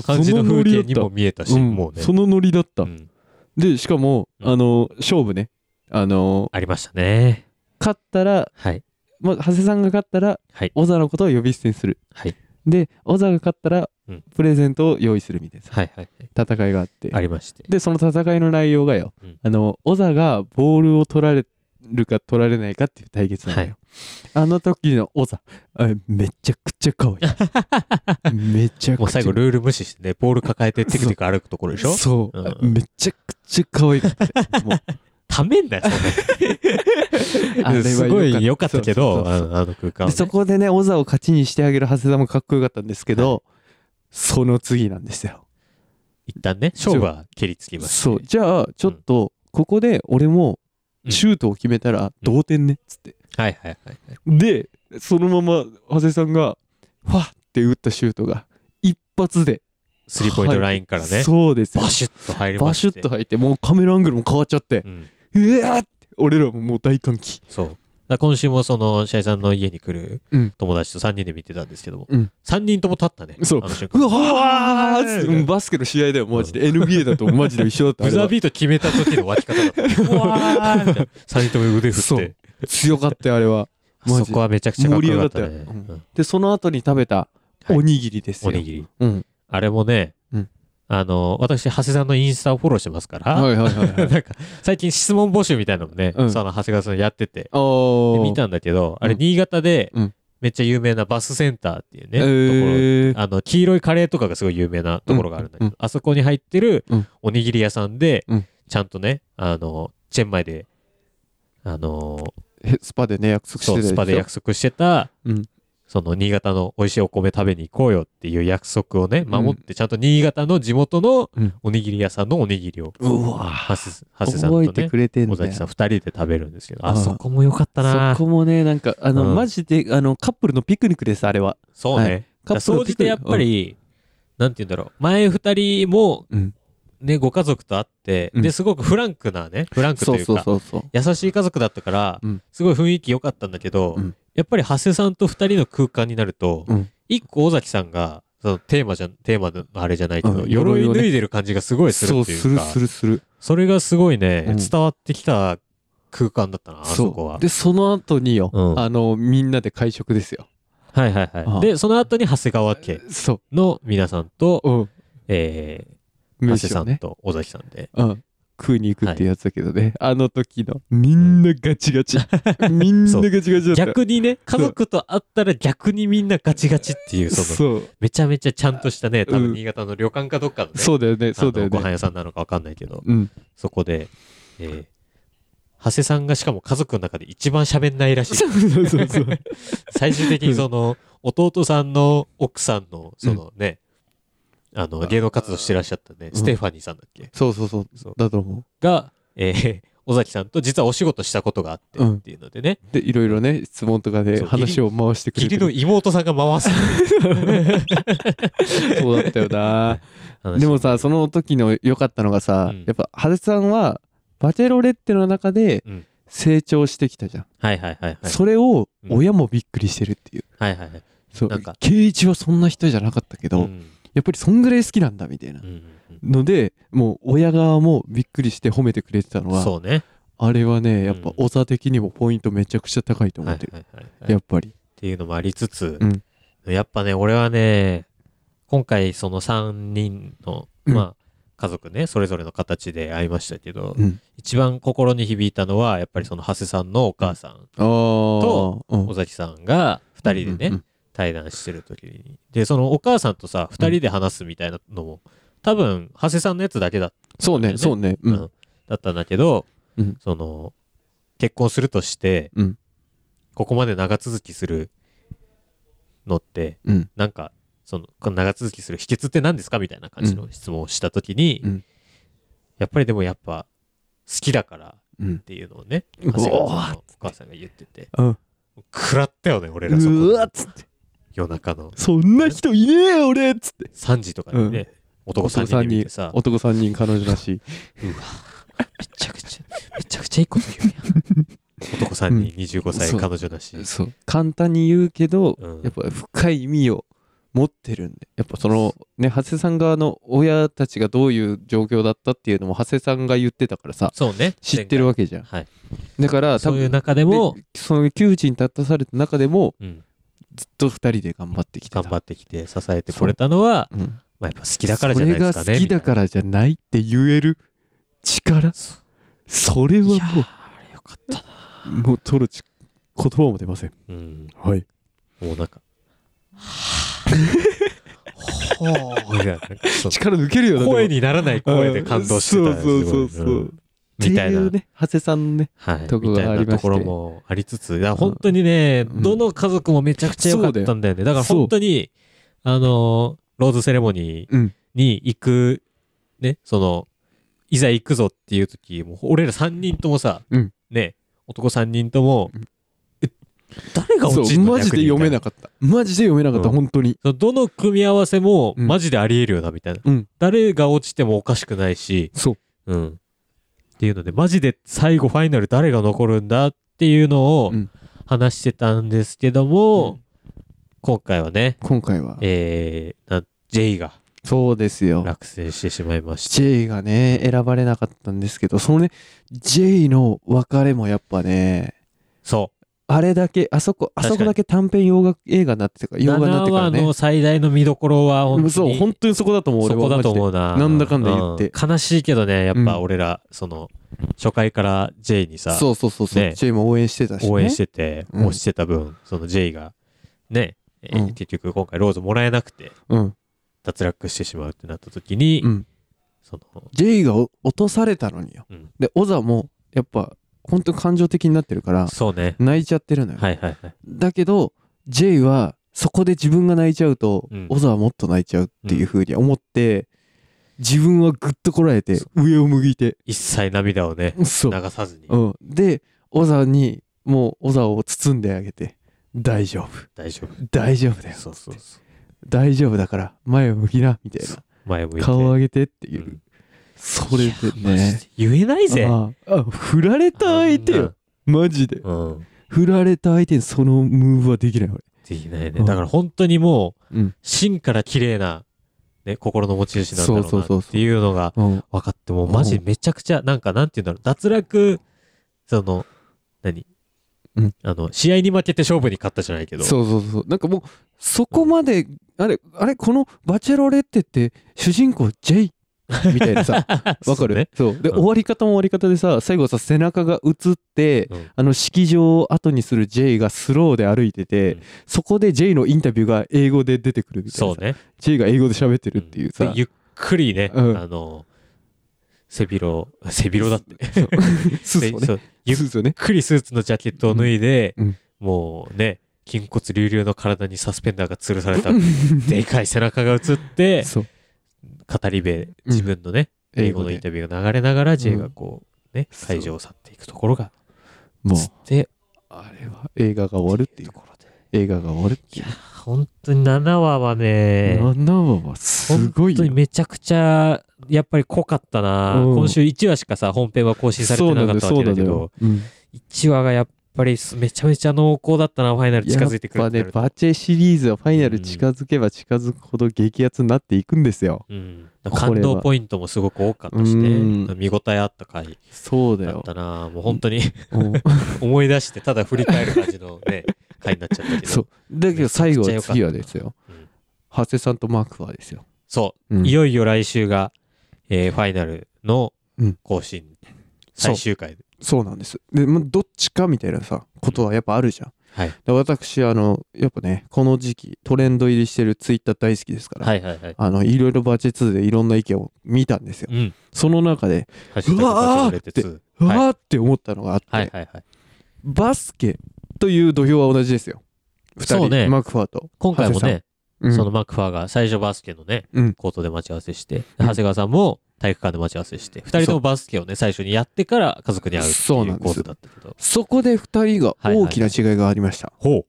感じの風景にも見えたし、うん、もうねそのノリだった、うん、でしかも、うん、あの勝負ねあのー、ありましたね勝ったら、はいまあ、長谷さんが勝ったら、はい、小沢のことを呼び捨てにする、はい、で小沢が勝ったら、うん、プレゼントを用意するみたいな、はいはいはい、戦いがあってありましてでその戦いの内容がよ、うん、あの小沢がボールを取られるか取られないかっていう対決なんだよ、はい、あの時の小沢めちゃくちゃ可愛いめちゃくちゃもう最後ルール無視してねボール抱えてテクテク歩くところでしょそう、うん、めちゃくちゃ可愛くてもうためんだよあれはすごい良かったけどあの空間、ね、でそこでね小沢を勝ちにしてあげる長谷さんもかっこよかったんですけど、はい、その次なんですよ一旦ね勝負は蹴りつきます、ね、そうじゃあちょっと、うん、ここで俺もシュートを決めたら同点ねっつって、うん、はいはいはい、はい、でそのまま長谷さんがファッって打ったシュートが一発でスリーポイントラインからね、はい、そうですよバシュッと入りましてバシュッと入ってもうカメラアングルも変わっちゃって、うんうわーって俺らももう大歓喜そうだ今週もそのシャイさんの家に来る友達とさんにんで見てたんですけども、うん、さんにんとも立ったねそうあの瞬間うわーバスケの試合だよマジで エヌビーエー だとマジで一緒だったブザービート決めた時の沸き方だったうわーみたいなさんにんとも腕振って強かったよあれはマジそこはめちゃくちゃかっこよかったね、うん、でその後に食べたおにぎりですよ、はい、おにぎり、うん、あれもねあの私長谷さんのインスタをフォローしてますから、はいはいはいはい、なんか最近質問募集みたいなのもね、うん、その長谷川さんやっててで見たんだけどあれ新潟でめっちゃ有名なバスセンターっていうね、うん、ところあの黄色いカレーとかがすごい有名なところがあるんだけど、うん、あそこに入ってるおにぎり屋さんで、うん、ちゃんとねあのチェンマイであのスパでね約束してたそうスパで約束してた、うんその新潟の美味しいお米食べに行こうよっていう約束をね守ってちゃんと新潟の地元のおにぎり屋さんのおにぎりをハセさんとね尾崎さんふたりで食べるんですけど あ, あそこも良かったなそこもねなんかあの、うん、マジであのカップルのピクニックですあれはそうね総じてやっぱり、うん、なんて言うんだろう前ふたりも、うんね、ご家族と会って、うん、ですごくフランクなねフランクというかそうそうそうそう優しい家族だったから、うん、すごい雰囲気良かったんだけど、うん、やっぱり長谷さんとふたりの空間になると、うん、いっこ尾崎さんがそのテーマじゃテーマのあれじゃないけど、うん、鎧脱いでる感じがすごいするっていうかそうするするするそれがすごいね、うん、伝わってきた空間だったなあそこはそうでその後によ、うん、あのみんなで会食ですよはいはいはいああでその後に長谷川家の皆さんと、うん、えー長谷さんと尾崎さんで、うん、食いに行くってやつだけどね、はい、あの時のみんなガチガチみんなガチガチだった逆にね家族と会ったら逆にみんなガチガチっていうそのそうめちゃめちゃちゃんとしたね多分新潟の旅館かどっかのね、うん、そうだよねそうだよねご飯屋さんなのか分かんないけど、うん、そこで、えー、長谷さんがしかも家族の中で一番喋んないらしいそうそうそうそう最終的にその弟さんの奥さんのそのね、うんあの芸能活動してらっしゃったねステファニーさんだっけ、うん、そうそうそうそうだと思うが、えー、尾崎さんと実はお仕事したことがあってっていうのでね、うん、でいろいろね質問とかで話を回してくれて義理の妹さんが回すそうだったよなでもさその時の良かったのがさ、うん、やっぱハゼさんはバチェロレッテの中で成長してきたじゃん、うん、はいはいはい、はい、それを親もびっくりしてるっていう、うん、はいはいはいそうなんか圭一はそんな人じゃなかったけど、うんやっぱりそんぐらい好きなんだみたいなので、うんうんうん、もう親側もびっくりして褒めてくれてたのはそう、ね、あれはねやっぱ小沢的にもポイントめちゃくちゃ高いと思ってる、はいはいはいはい、やっぱりっていうのもありつつ、うん、やっぱね俺はね今回そのさんにんの、うんまあ、家族ねそれぞれの形で会いましたけど、うん、一番心に響いたのはやっぱりその長谷さんのお母さんと尾崎さんがふたりでね、うんうんうん対談してる時にでそのお母さんとさふたりで話すみたいなのも、うん、多分長谷さんのやつだけだった、ね、そうねそうね、うんうん、だったんだけど、うん、その結婚するとして、うん、ここまで長続きするのって、うん、なんかその長続きする秘訣って何ですかみたいな感じの質問をした時に、うん、やっぱりでもやっぱ好きだからっていうのをね、うん、長谷川さんのお母さんが言ってて、うん食らったよね俺らそこで。うわっつって夜中のそんな人いねえよ俺っつってさんじとかにね、うん、男さんにん見てさ男さんにん彼女らしい。うわめちゃくちゃめちゃくちゃいいこと言うやん。男さんにんにじゅうごさい、うん、彼女だしそう簡単に言うけど、うん、やっぱ深い意味を持ってるんでやっぱそのね長谷さん側の親たちがどういう状況だったっていうのも長谷さんが言ってたからさそう、ね、知ってるわけじゃん、はい、だからそういう中でもその窮地に立たされた中でも、うん、ずっとふたりで頑張ってきてた頑張ってきて支えてこれたのは、うんまあ、やっぱ好きだからじゃないですかねそれが好きだからじゃないって言える力それはもういやあれよかったなもう取るち言葉も出ません。うんはい。もうなんか、ほーいや力抜けるよね。声にならない声で感動してたんですよ。そうそうそうそう。みたいなね、長谷さんのね、はい、ところがありまして、みたいなところもありつつ、いや本当にね、うん、どの家族もめちゃくちゃ良かったんだよね。だから本当にあのローズセレモニーに行く、うん、ね、そのいざ行くぞっていう時、もう俺らさんにんともさ、うん、ね。男さんにんとも、うん、え誰が落ちるのマジで読めなかったマジで読めなかった、うん、本当にどの組み合わせもマジでありえるよなみたいな、うん、誰が落ちてもおかしくないしそう、うん、っていうのでマジで最後ファイナル誰が残るんだっていうのを話してたんですけども、うん、今回はね今回は、えー、J がそうですよ落選してしまいました。 J がね選ばれなかったんですけどそのね J の別れもやっぱねそうあれだけあそこあそこだけ短編洋画映画になってたから洋画になってからねななわの最大の見どころは本当にそう本当にそこだと思う俺はそこだと思うななんだかんだ言って、うん、悲しいけどねやっぱ俺ら、うん、その初回から J にさそうそうそうそう、ね、J も応援してたし、ね、応援してて推してた分、うん、その J がね、うん、結局今回ローズもらえなくてうん脱落してしまうってなった時に、うん、その J が落とされたのによ、うん、でオザもやっぱ本当に感情的になってるからそう、ね、泣いちゃってるのよ、はいはいはい、だけど J はそこで自分が泣いちゃうと、うん、オザはもっと泣いちゃうっていう風に思って、うん、自分はぐっとこらえて上を向いて一切涙をね流さずに、うん、でオザにもうオザを包んであげて大丈夫大丈夫大丈夫だよそうそうそう大丈夫だから前を向きなみたいな前向いて顔を上げてっていう、うん、それでね言えないぜああ振られた相手よマジで、うん、振られた相手にそのムーブはできない俺できないねだから本当にもう、うん、芯から綺麗な、ね、心の持ち主なんだろうなっていうのが分かってもうマジめちゃくちゃなんかなんていうんだろう脱落その何うん、あの試合に負けて勝負に勝ったじゃないけどそうそうそうなんかもうそこまで、うん、あれあれこのバチェロレッテって主人公 J みたいなさわかるねそうで、うん、終わり方も終わり方でさ最後さ背中が映って、うん、あの式場を後にする J がスローで歩いてて、うん、そこで J のインタビューが英語で出てくるみたいなそう、ね、J が英語で喋ってるっていうさ、うん、ゆっくりね、うん、あの背広背広だってスーツをねゆっくりスーツのジャケットを脱いで、うんうん、もうね筋骨隆々の体にサスペンダーが吊るされたでかい背中が映って語り部自分のね、うん、英語のインタビューが流れながら J がこうね、うん、会場を去っていくところが映ってあれは映画が終わるっていうところで映画が終わるっていういや本当にななわはねななわはすごい本当にめちゃくちゃやっぱり濃かったな、うん、今週いちわしかさ本編は更新されてなかったわけだけどだだ、うん、いちわがやっぱりめちゃめちゃ濃厚だったなファイナル近づいてくるやっぱねバチェシリーズはファイナル近づけば近づくほど激アツになっていくんですよ、うん、感動ポイントもすごく多かったしね、うん、見応えあった回だったなもう本当に思い出してただ振り返る感じのね回になっちゃったけどそうだけど最後は次はですよ、うん、長谷さんとマークはですよそう、うん、いよいよ来週がえー、ファイナルの更新、うん、最終回でそう、そうなんですで、ま、どっちかみたいなさことはやっぱあるじゃん、はい、で私あのやっぱねこの時期トレンド入りしてるツイッター大好きですから、はいはいはい、あのいろいろバチェツーでいろんな意見を見たんですよ、うん、その中でうわーって、うわーって思ったのがあって、はいはいはい、バスケという土俵は同じですよふたり、ね、マクファーと今回もねそのマクファーが最初バスケのね、うん、コートで待ち合わせして、長谷川さんも体育館で待ち合わせしてふたりともバスケをね最初にやってから家族に会うっていうコースだったけど、 そ, そこでふたりが大きな違いがありました、はいはい、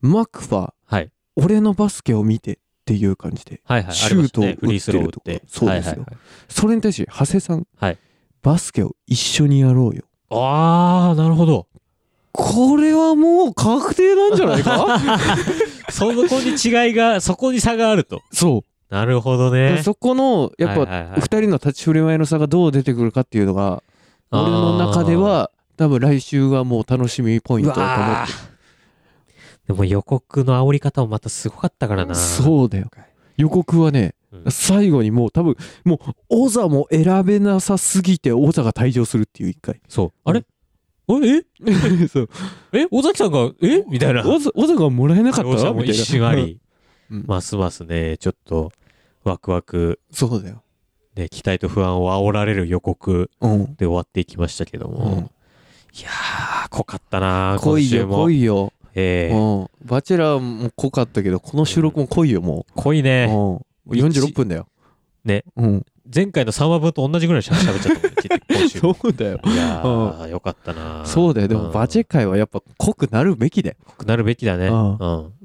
マクファ、はい、俺のバスケを見てっていう感じで、はいはい、シュートを打ってるとこ、ね、そうですよ、はいはいはい、それに対して長谷さん、はい、バスケを一緒にやろうよ。あーなるほど、これはもう確定なんじゃないかそこに違いがそこに差があると。そうなるほどね。そこのやっぱふたりの立ち振る舞いの差がどう出てくるかっていうのが俺の中では多分来週はもう楽しみポイントだと思って。でも予告の煽り方もまたすごかったからな。そうだよ、予告はね、うん、最後にもう多分もうオザも選べなさすぎてオザが退場するっていう一回。そうあれ、うんえそうえ尾崎さんがえみたいな、尾崎がもらえなかったみたいな、一瞬あり、うん、ますますねちょっとワクワク、そうだよ、ね、期待と不安を煽られる予告で終わっていきましたけども、うん、いやー濃かったな、濃いよ濃いよ、えーうん、バチェラーも濃かったけどこの収録も濃いよ、もう濃いね、うん、よんじゅうろっぷんだよね、うん、前回のさんわぶんと同じぐらいしゃべっちゃったそうだよ、いやー、うん、よかったな。そうだよ、でもバチェ界はやっぱ濃くなるべきで、濃くなるべきだね、うん、うん、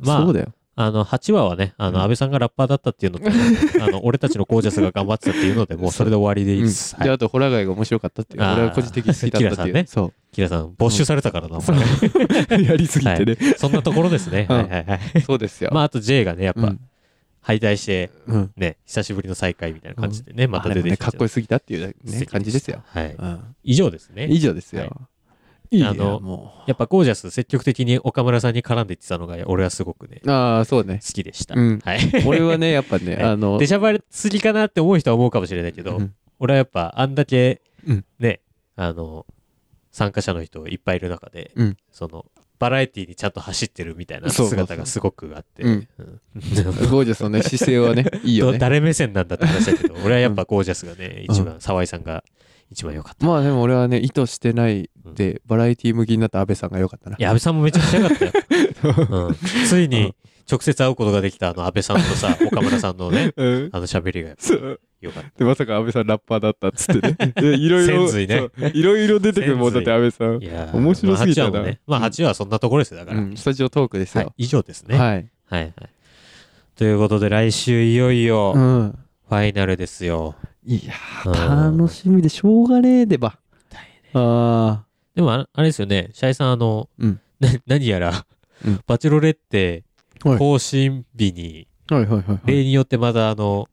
まあそうだよ、あのはちわはね、あの安倍さんがラッパーだったっていうのと、ね、あの俺たちのゴージャスが頑張ってたっていうのでもうそれで終わりでいいです、うんはい、であとホラガイが面白かったっていう、俺は個人的に好きだったっていう、キラさんね、そうキラさん没収されたからな、うん、やりすぎてね、はい、そんなところですね、うん、はいはいはい、そうですよ。まああと J がねやっぱ、うん敗退して、うん、ね久しぶりの再会みたいな感じでね、うん、また出てきて、ね、かっこよすぎたっていう、ね、感じですよ、はいうん、以上ですね、以上ですよ、はい、いいあのもうやっぱゴージャス積極的に岡村さんに絡んでいってたのが俺はすごくね、あそうね好きでした、うんはい、俺はねやっぱねあの出しゃばりすぎかなって思う人は思うかもしれないけど、うん、俺はやっぱあんだけ、うん、ねあの参加者の人いっぱいいる中で、うん、そのバラエティにちゃんと走ってるみたいな姿がすごくあって、そうそうそう、うん、ゴージャスのね姿勢はねいいよね、誰目線なんだって話だけど俺はやっぱゴージャスがね一番、うん、沢井さんが一番良かった。まあでも俺はね意図してないで、うん、バラエティ向きになった安倍さんが良かったな。いや安倍さんもめちゃくちゃ良かったよ、うん、ついに直接会うことができたあの安倍さんとさ岡村さんのね、うん、あの喋りがやっぱよかった。でまさか安倍さんラッパーだったっつってねいろいろいろいろ出てくるもんだって安倍さん、いや面白すぎたな、まあはちわもね、まあはちわはそんなところですよだから、うん、スタジオトークですよ、はい、以上ですね、はい、はいはいということで来週いよいよファイナルですよ、うん、いやー、うん、楽しみでしょうがねえでば、ね、あでも あ, あれですよねシャイさんあの、うん、何やら、うん、バチェロレッテ更新日に、はいはいはいはいはい、例によってまだあの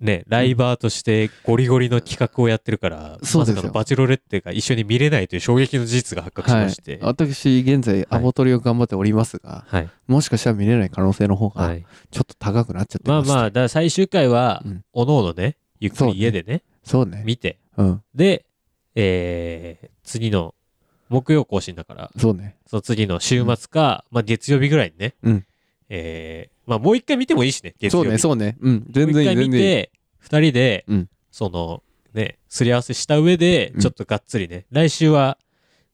ね、ライバーとしてゴリゴリの企画をやってるから、うん、まさかのバチェロレッテが一緒に見れないという衝撃の事実が発覚しまして、はい、私現在アボトリを頑張っておりますが、はい、もしかしたら見れない可能性の方がちょっと高くなっちゃってました、はい、まあまあだから最終回はおのおのねゆっくり家でね、そうね、そうね見て、うん、で、えー、次の木曜更新だからそうね、その次の週末か、うんまあ、月曜日ぐらいにね、うんえーまあ、もう一回見てもいいしね月曜日、そうねそうね、うん、全然いい全然いい、もう一回見てふたりで、うん、そのねすり合わせした上でちょっとがっつりね、うん、来週は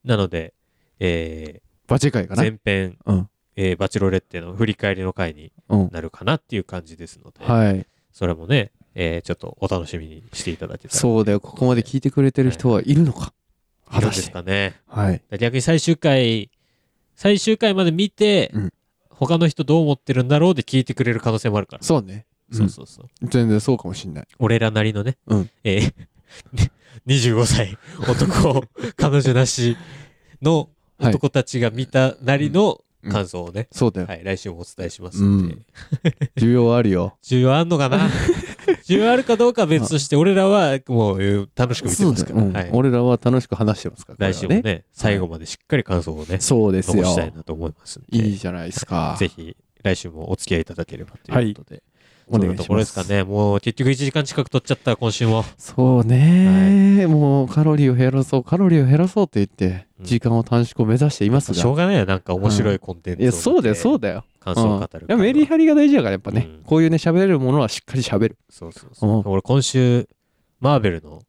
なので、えー、バチェ会かな前編、うんえー、バチェロレッテの振り返りの回になるかなっていう感じですので、うんはい、それもね、えー、ちょっとお楽しみにしていただけたら、ね、そうだよ、ここまで聞いてくれてる人はいるのか、はい、果たしているんですかね、はい、逆に最終回最終回まで見て、うん他の人どう思ってるんだろうで聞いてくれる可能性もあるから、そうね、うん、そうそうそう全然そうかもしんない、俺らなりのね、うんえー、にじゅうごさい男彼女なしの男たちが見たなりの感想をね、はいうん、そうだよ、はい、来週もお伝えしますんで、うん、需要あるよ、需要あんのかな需要あるかどうかは別として俺らはもう楽しく見てますから、うんはい、俺らは楽しく話してますから、来週もね、はい、最後までしっかり感想をねそうですよ残したいなと思いますんで、いいじゃないですか、ぜひ来週もお付き合いいただければということで、はい、そんなところですかね。もう結局いちじかん近く取っちゃった今週も、そうね、はい、もうカロリーを減らそうカロリーを減らそうと言って時間を短縮を目指していますが、うん、しょうがないよ、なんか面白いコンテンツを、うん、いやそうだよそうだよ、感想を語る、うん、メリハリが大事だからやっぱね、うん、こういうね喋れるものはしっかり喋る、そうそうそう、うん、俺今週マーベルの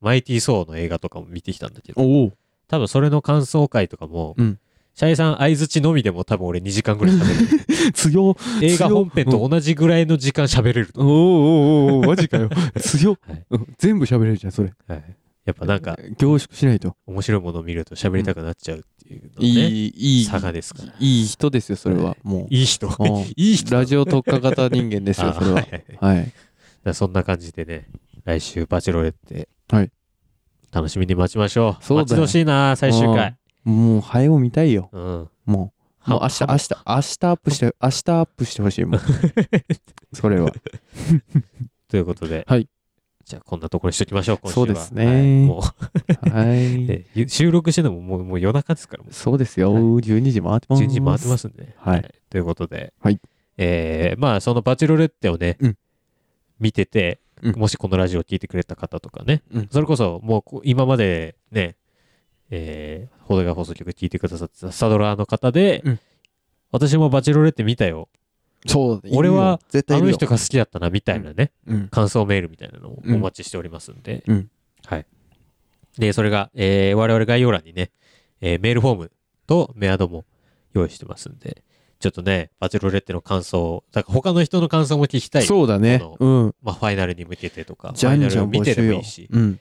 マイティー・ソーの映画とかも見てきたんだけど、うん、多分それの感想会とかも、うん、シャイさん相づちのみでも多分俺にじかんぐらい喋れる強映画本編と同じぐらいの時間喋れると、うん、おーおーおーマジかよ強、はいうん、全部喋れるじゃんそれ、はい、やっぱなんか凝縮しないと面白いものを見ると喋りたくなっちゃうっていうのね、うん、いいいい差がですからいい人ですよそれは、はい、もういい人いい人ラジオ特化型人間ですよそれははい、はい、だそんな感じでね来週バチェロレッテはい楽しみに待ちましょう。そうだよ。待ち遠しいな最終回。もう早う見たいよ。うん、もうもう明日明日明日アップして明日アップしてほしいもん。それは。ということで。はい。じゃあこんなところにしときましょう今週は。そうですね。はい、もうはい。収録してももうもう夜中ですからもう。そうですよ。じゅうにじ回ってます。じゅうにじ回ってますんで。はい。はい、ということで。はい。えー、まあそのバチェロレッテをね、うん、見てて。うん、もしこのラジオを聞いてくれた方とかね、うん、それこそもう今までね、えー、邦画放送局聞いてくださってたサドラーの方で、うん、私もバチェロレッテ見たよ。そう、俺はあの人が好きだったなみたいなね、うん、感想メールみたいなのをお待ちしておりますんで、うんうん、はい。でそれが、えー、我々概要欄にね、えー、メールフォームとメアドも用意してますんで。ちょっとね、バチェロレッテの感想、だから他の人の感想も聞きたい。そうだね。うん。まあ、ファイナルに向けてとか、じゃんじゃんファイナルを見てでもいいし、うん、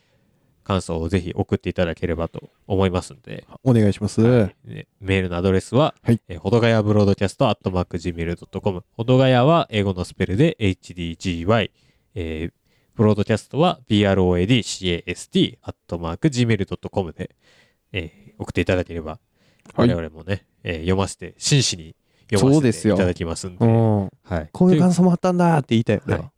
感想をぜひ送っていただければと思いますんで。お願いします。はいね、メールのアドレスは、はい、えー、ほどがやブロードキャストアットマーク ジーメールドットコム。ほどがやは英語のスペルで エイチディージーワイ、えー、ブロードキャストは ビーアールオーエーディーシーエーエスティー アットマーク ジーメールドットコム で、えー、送っていただければ、はい、我々もね、えー、読ませて真摯に読ませていただきますんで、はい、こういう感想もあったんだって言いたい、はい、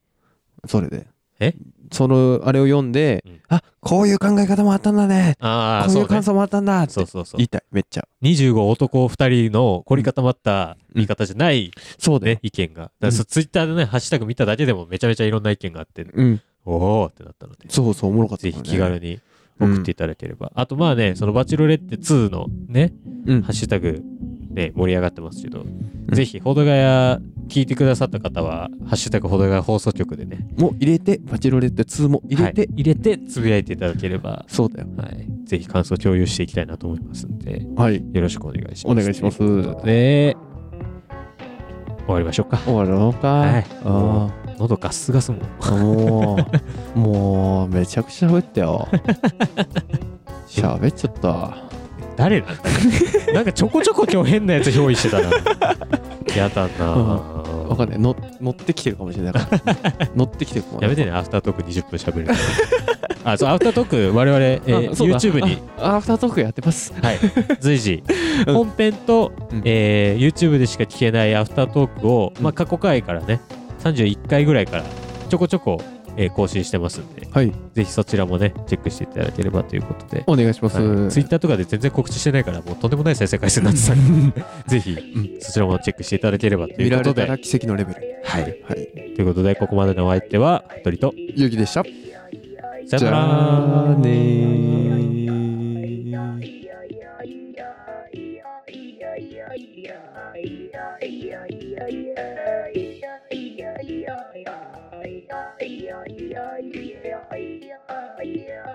それでえそのあれを読んで、うん、あこういう考え方もあったんだねあこういう感想もあったんだって言いたいめっちゃにじゅうご男ふたりの凝り固まった言い方じゃない、うんそうね、意見がだそ、うん、ツイッターでねハッシュタグ見ただけでもめちゃめちゃいろんな意見があって、うん、おーってなったのでそうそうおもろかった、ね、ぜひ気軽に送っていただければ、うん、あとまあねそのバチェロレッテツーのね、うん、ハッシュタグね、盛り上がってますけど、うん、ぜひほどがや聞いてくださった方はハッシュタグほどがや放送局でねも入れてバチェロレッテツーも入れて、はい、入れてつぶやいていただければそうだよ、はい、ぜひ感想共有していきたいなと思いますんで、はい、よろしくお願いします、ね、お願いしますね終わりましょうか終わろうか、はい、あ喉ガスガスもおもうめちゃくちゃ喋ったよ喋っちゃった誰なんだなんかちょこちょこ今日変なやつ憑依してたなやだな、うん、分かんない乗ってきてるかもしれないから乗ってきてるかもやめてねアフタートークにじゅっぷんしゃべるあそうアフタートーク我々、えー、YouTube にアフタートークやってます、はい、随時本編と、うんえー、YouTube でしか聞けないアフタートークを、うんまあ、過去回からねさんじゅういっかいぐらいからちょこちょこえー、更新してますんで、はい、ぜひそちらもねチェックしていただければということでお願いします、はい、ツイッターとかで全然告知してないからもうとんでもない再生回数になってたからぜひ、うん、そちらもチェックしていただければということで見られたら奇跡のレベルはい、はい、ということでここまでのお相手は服部とゆうきでしたさよならねーYeah, yeah, yeah, yeah, yeah.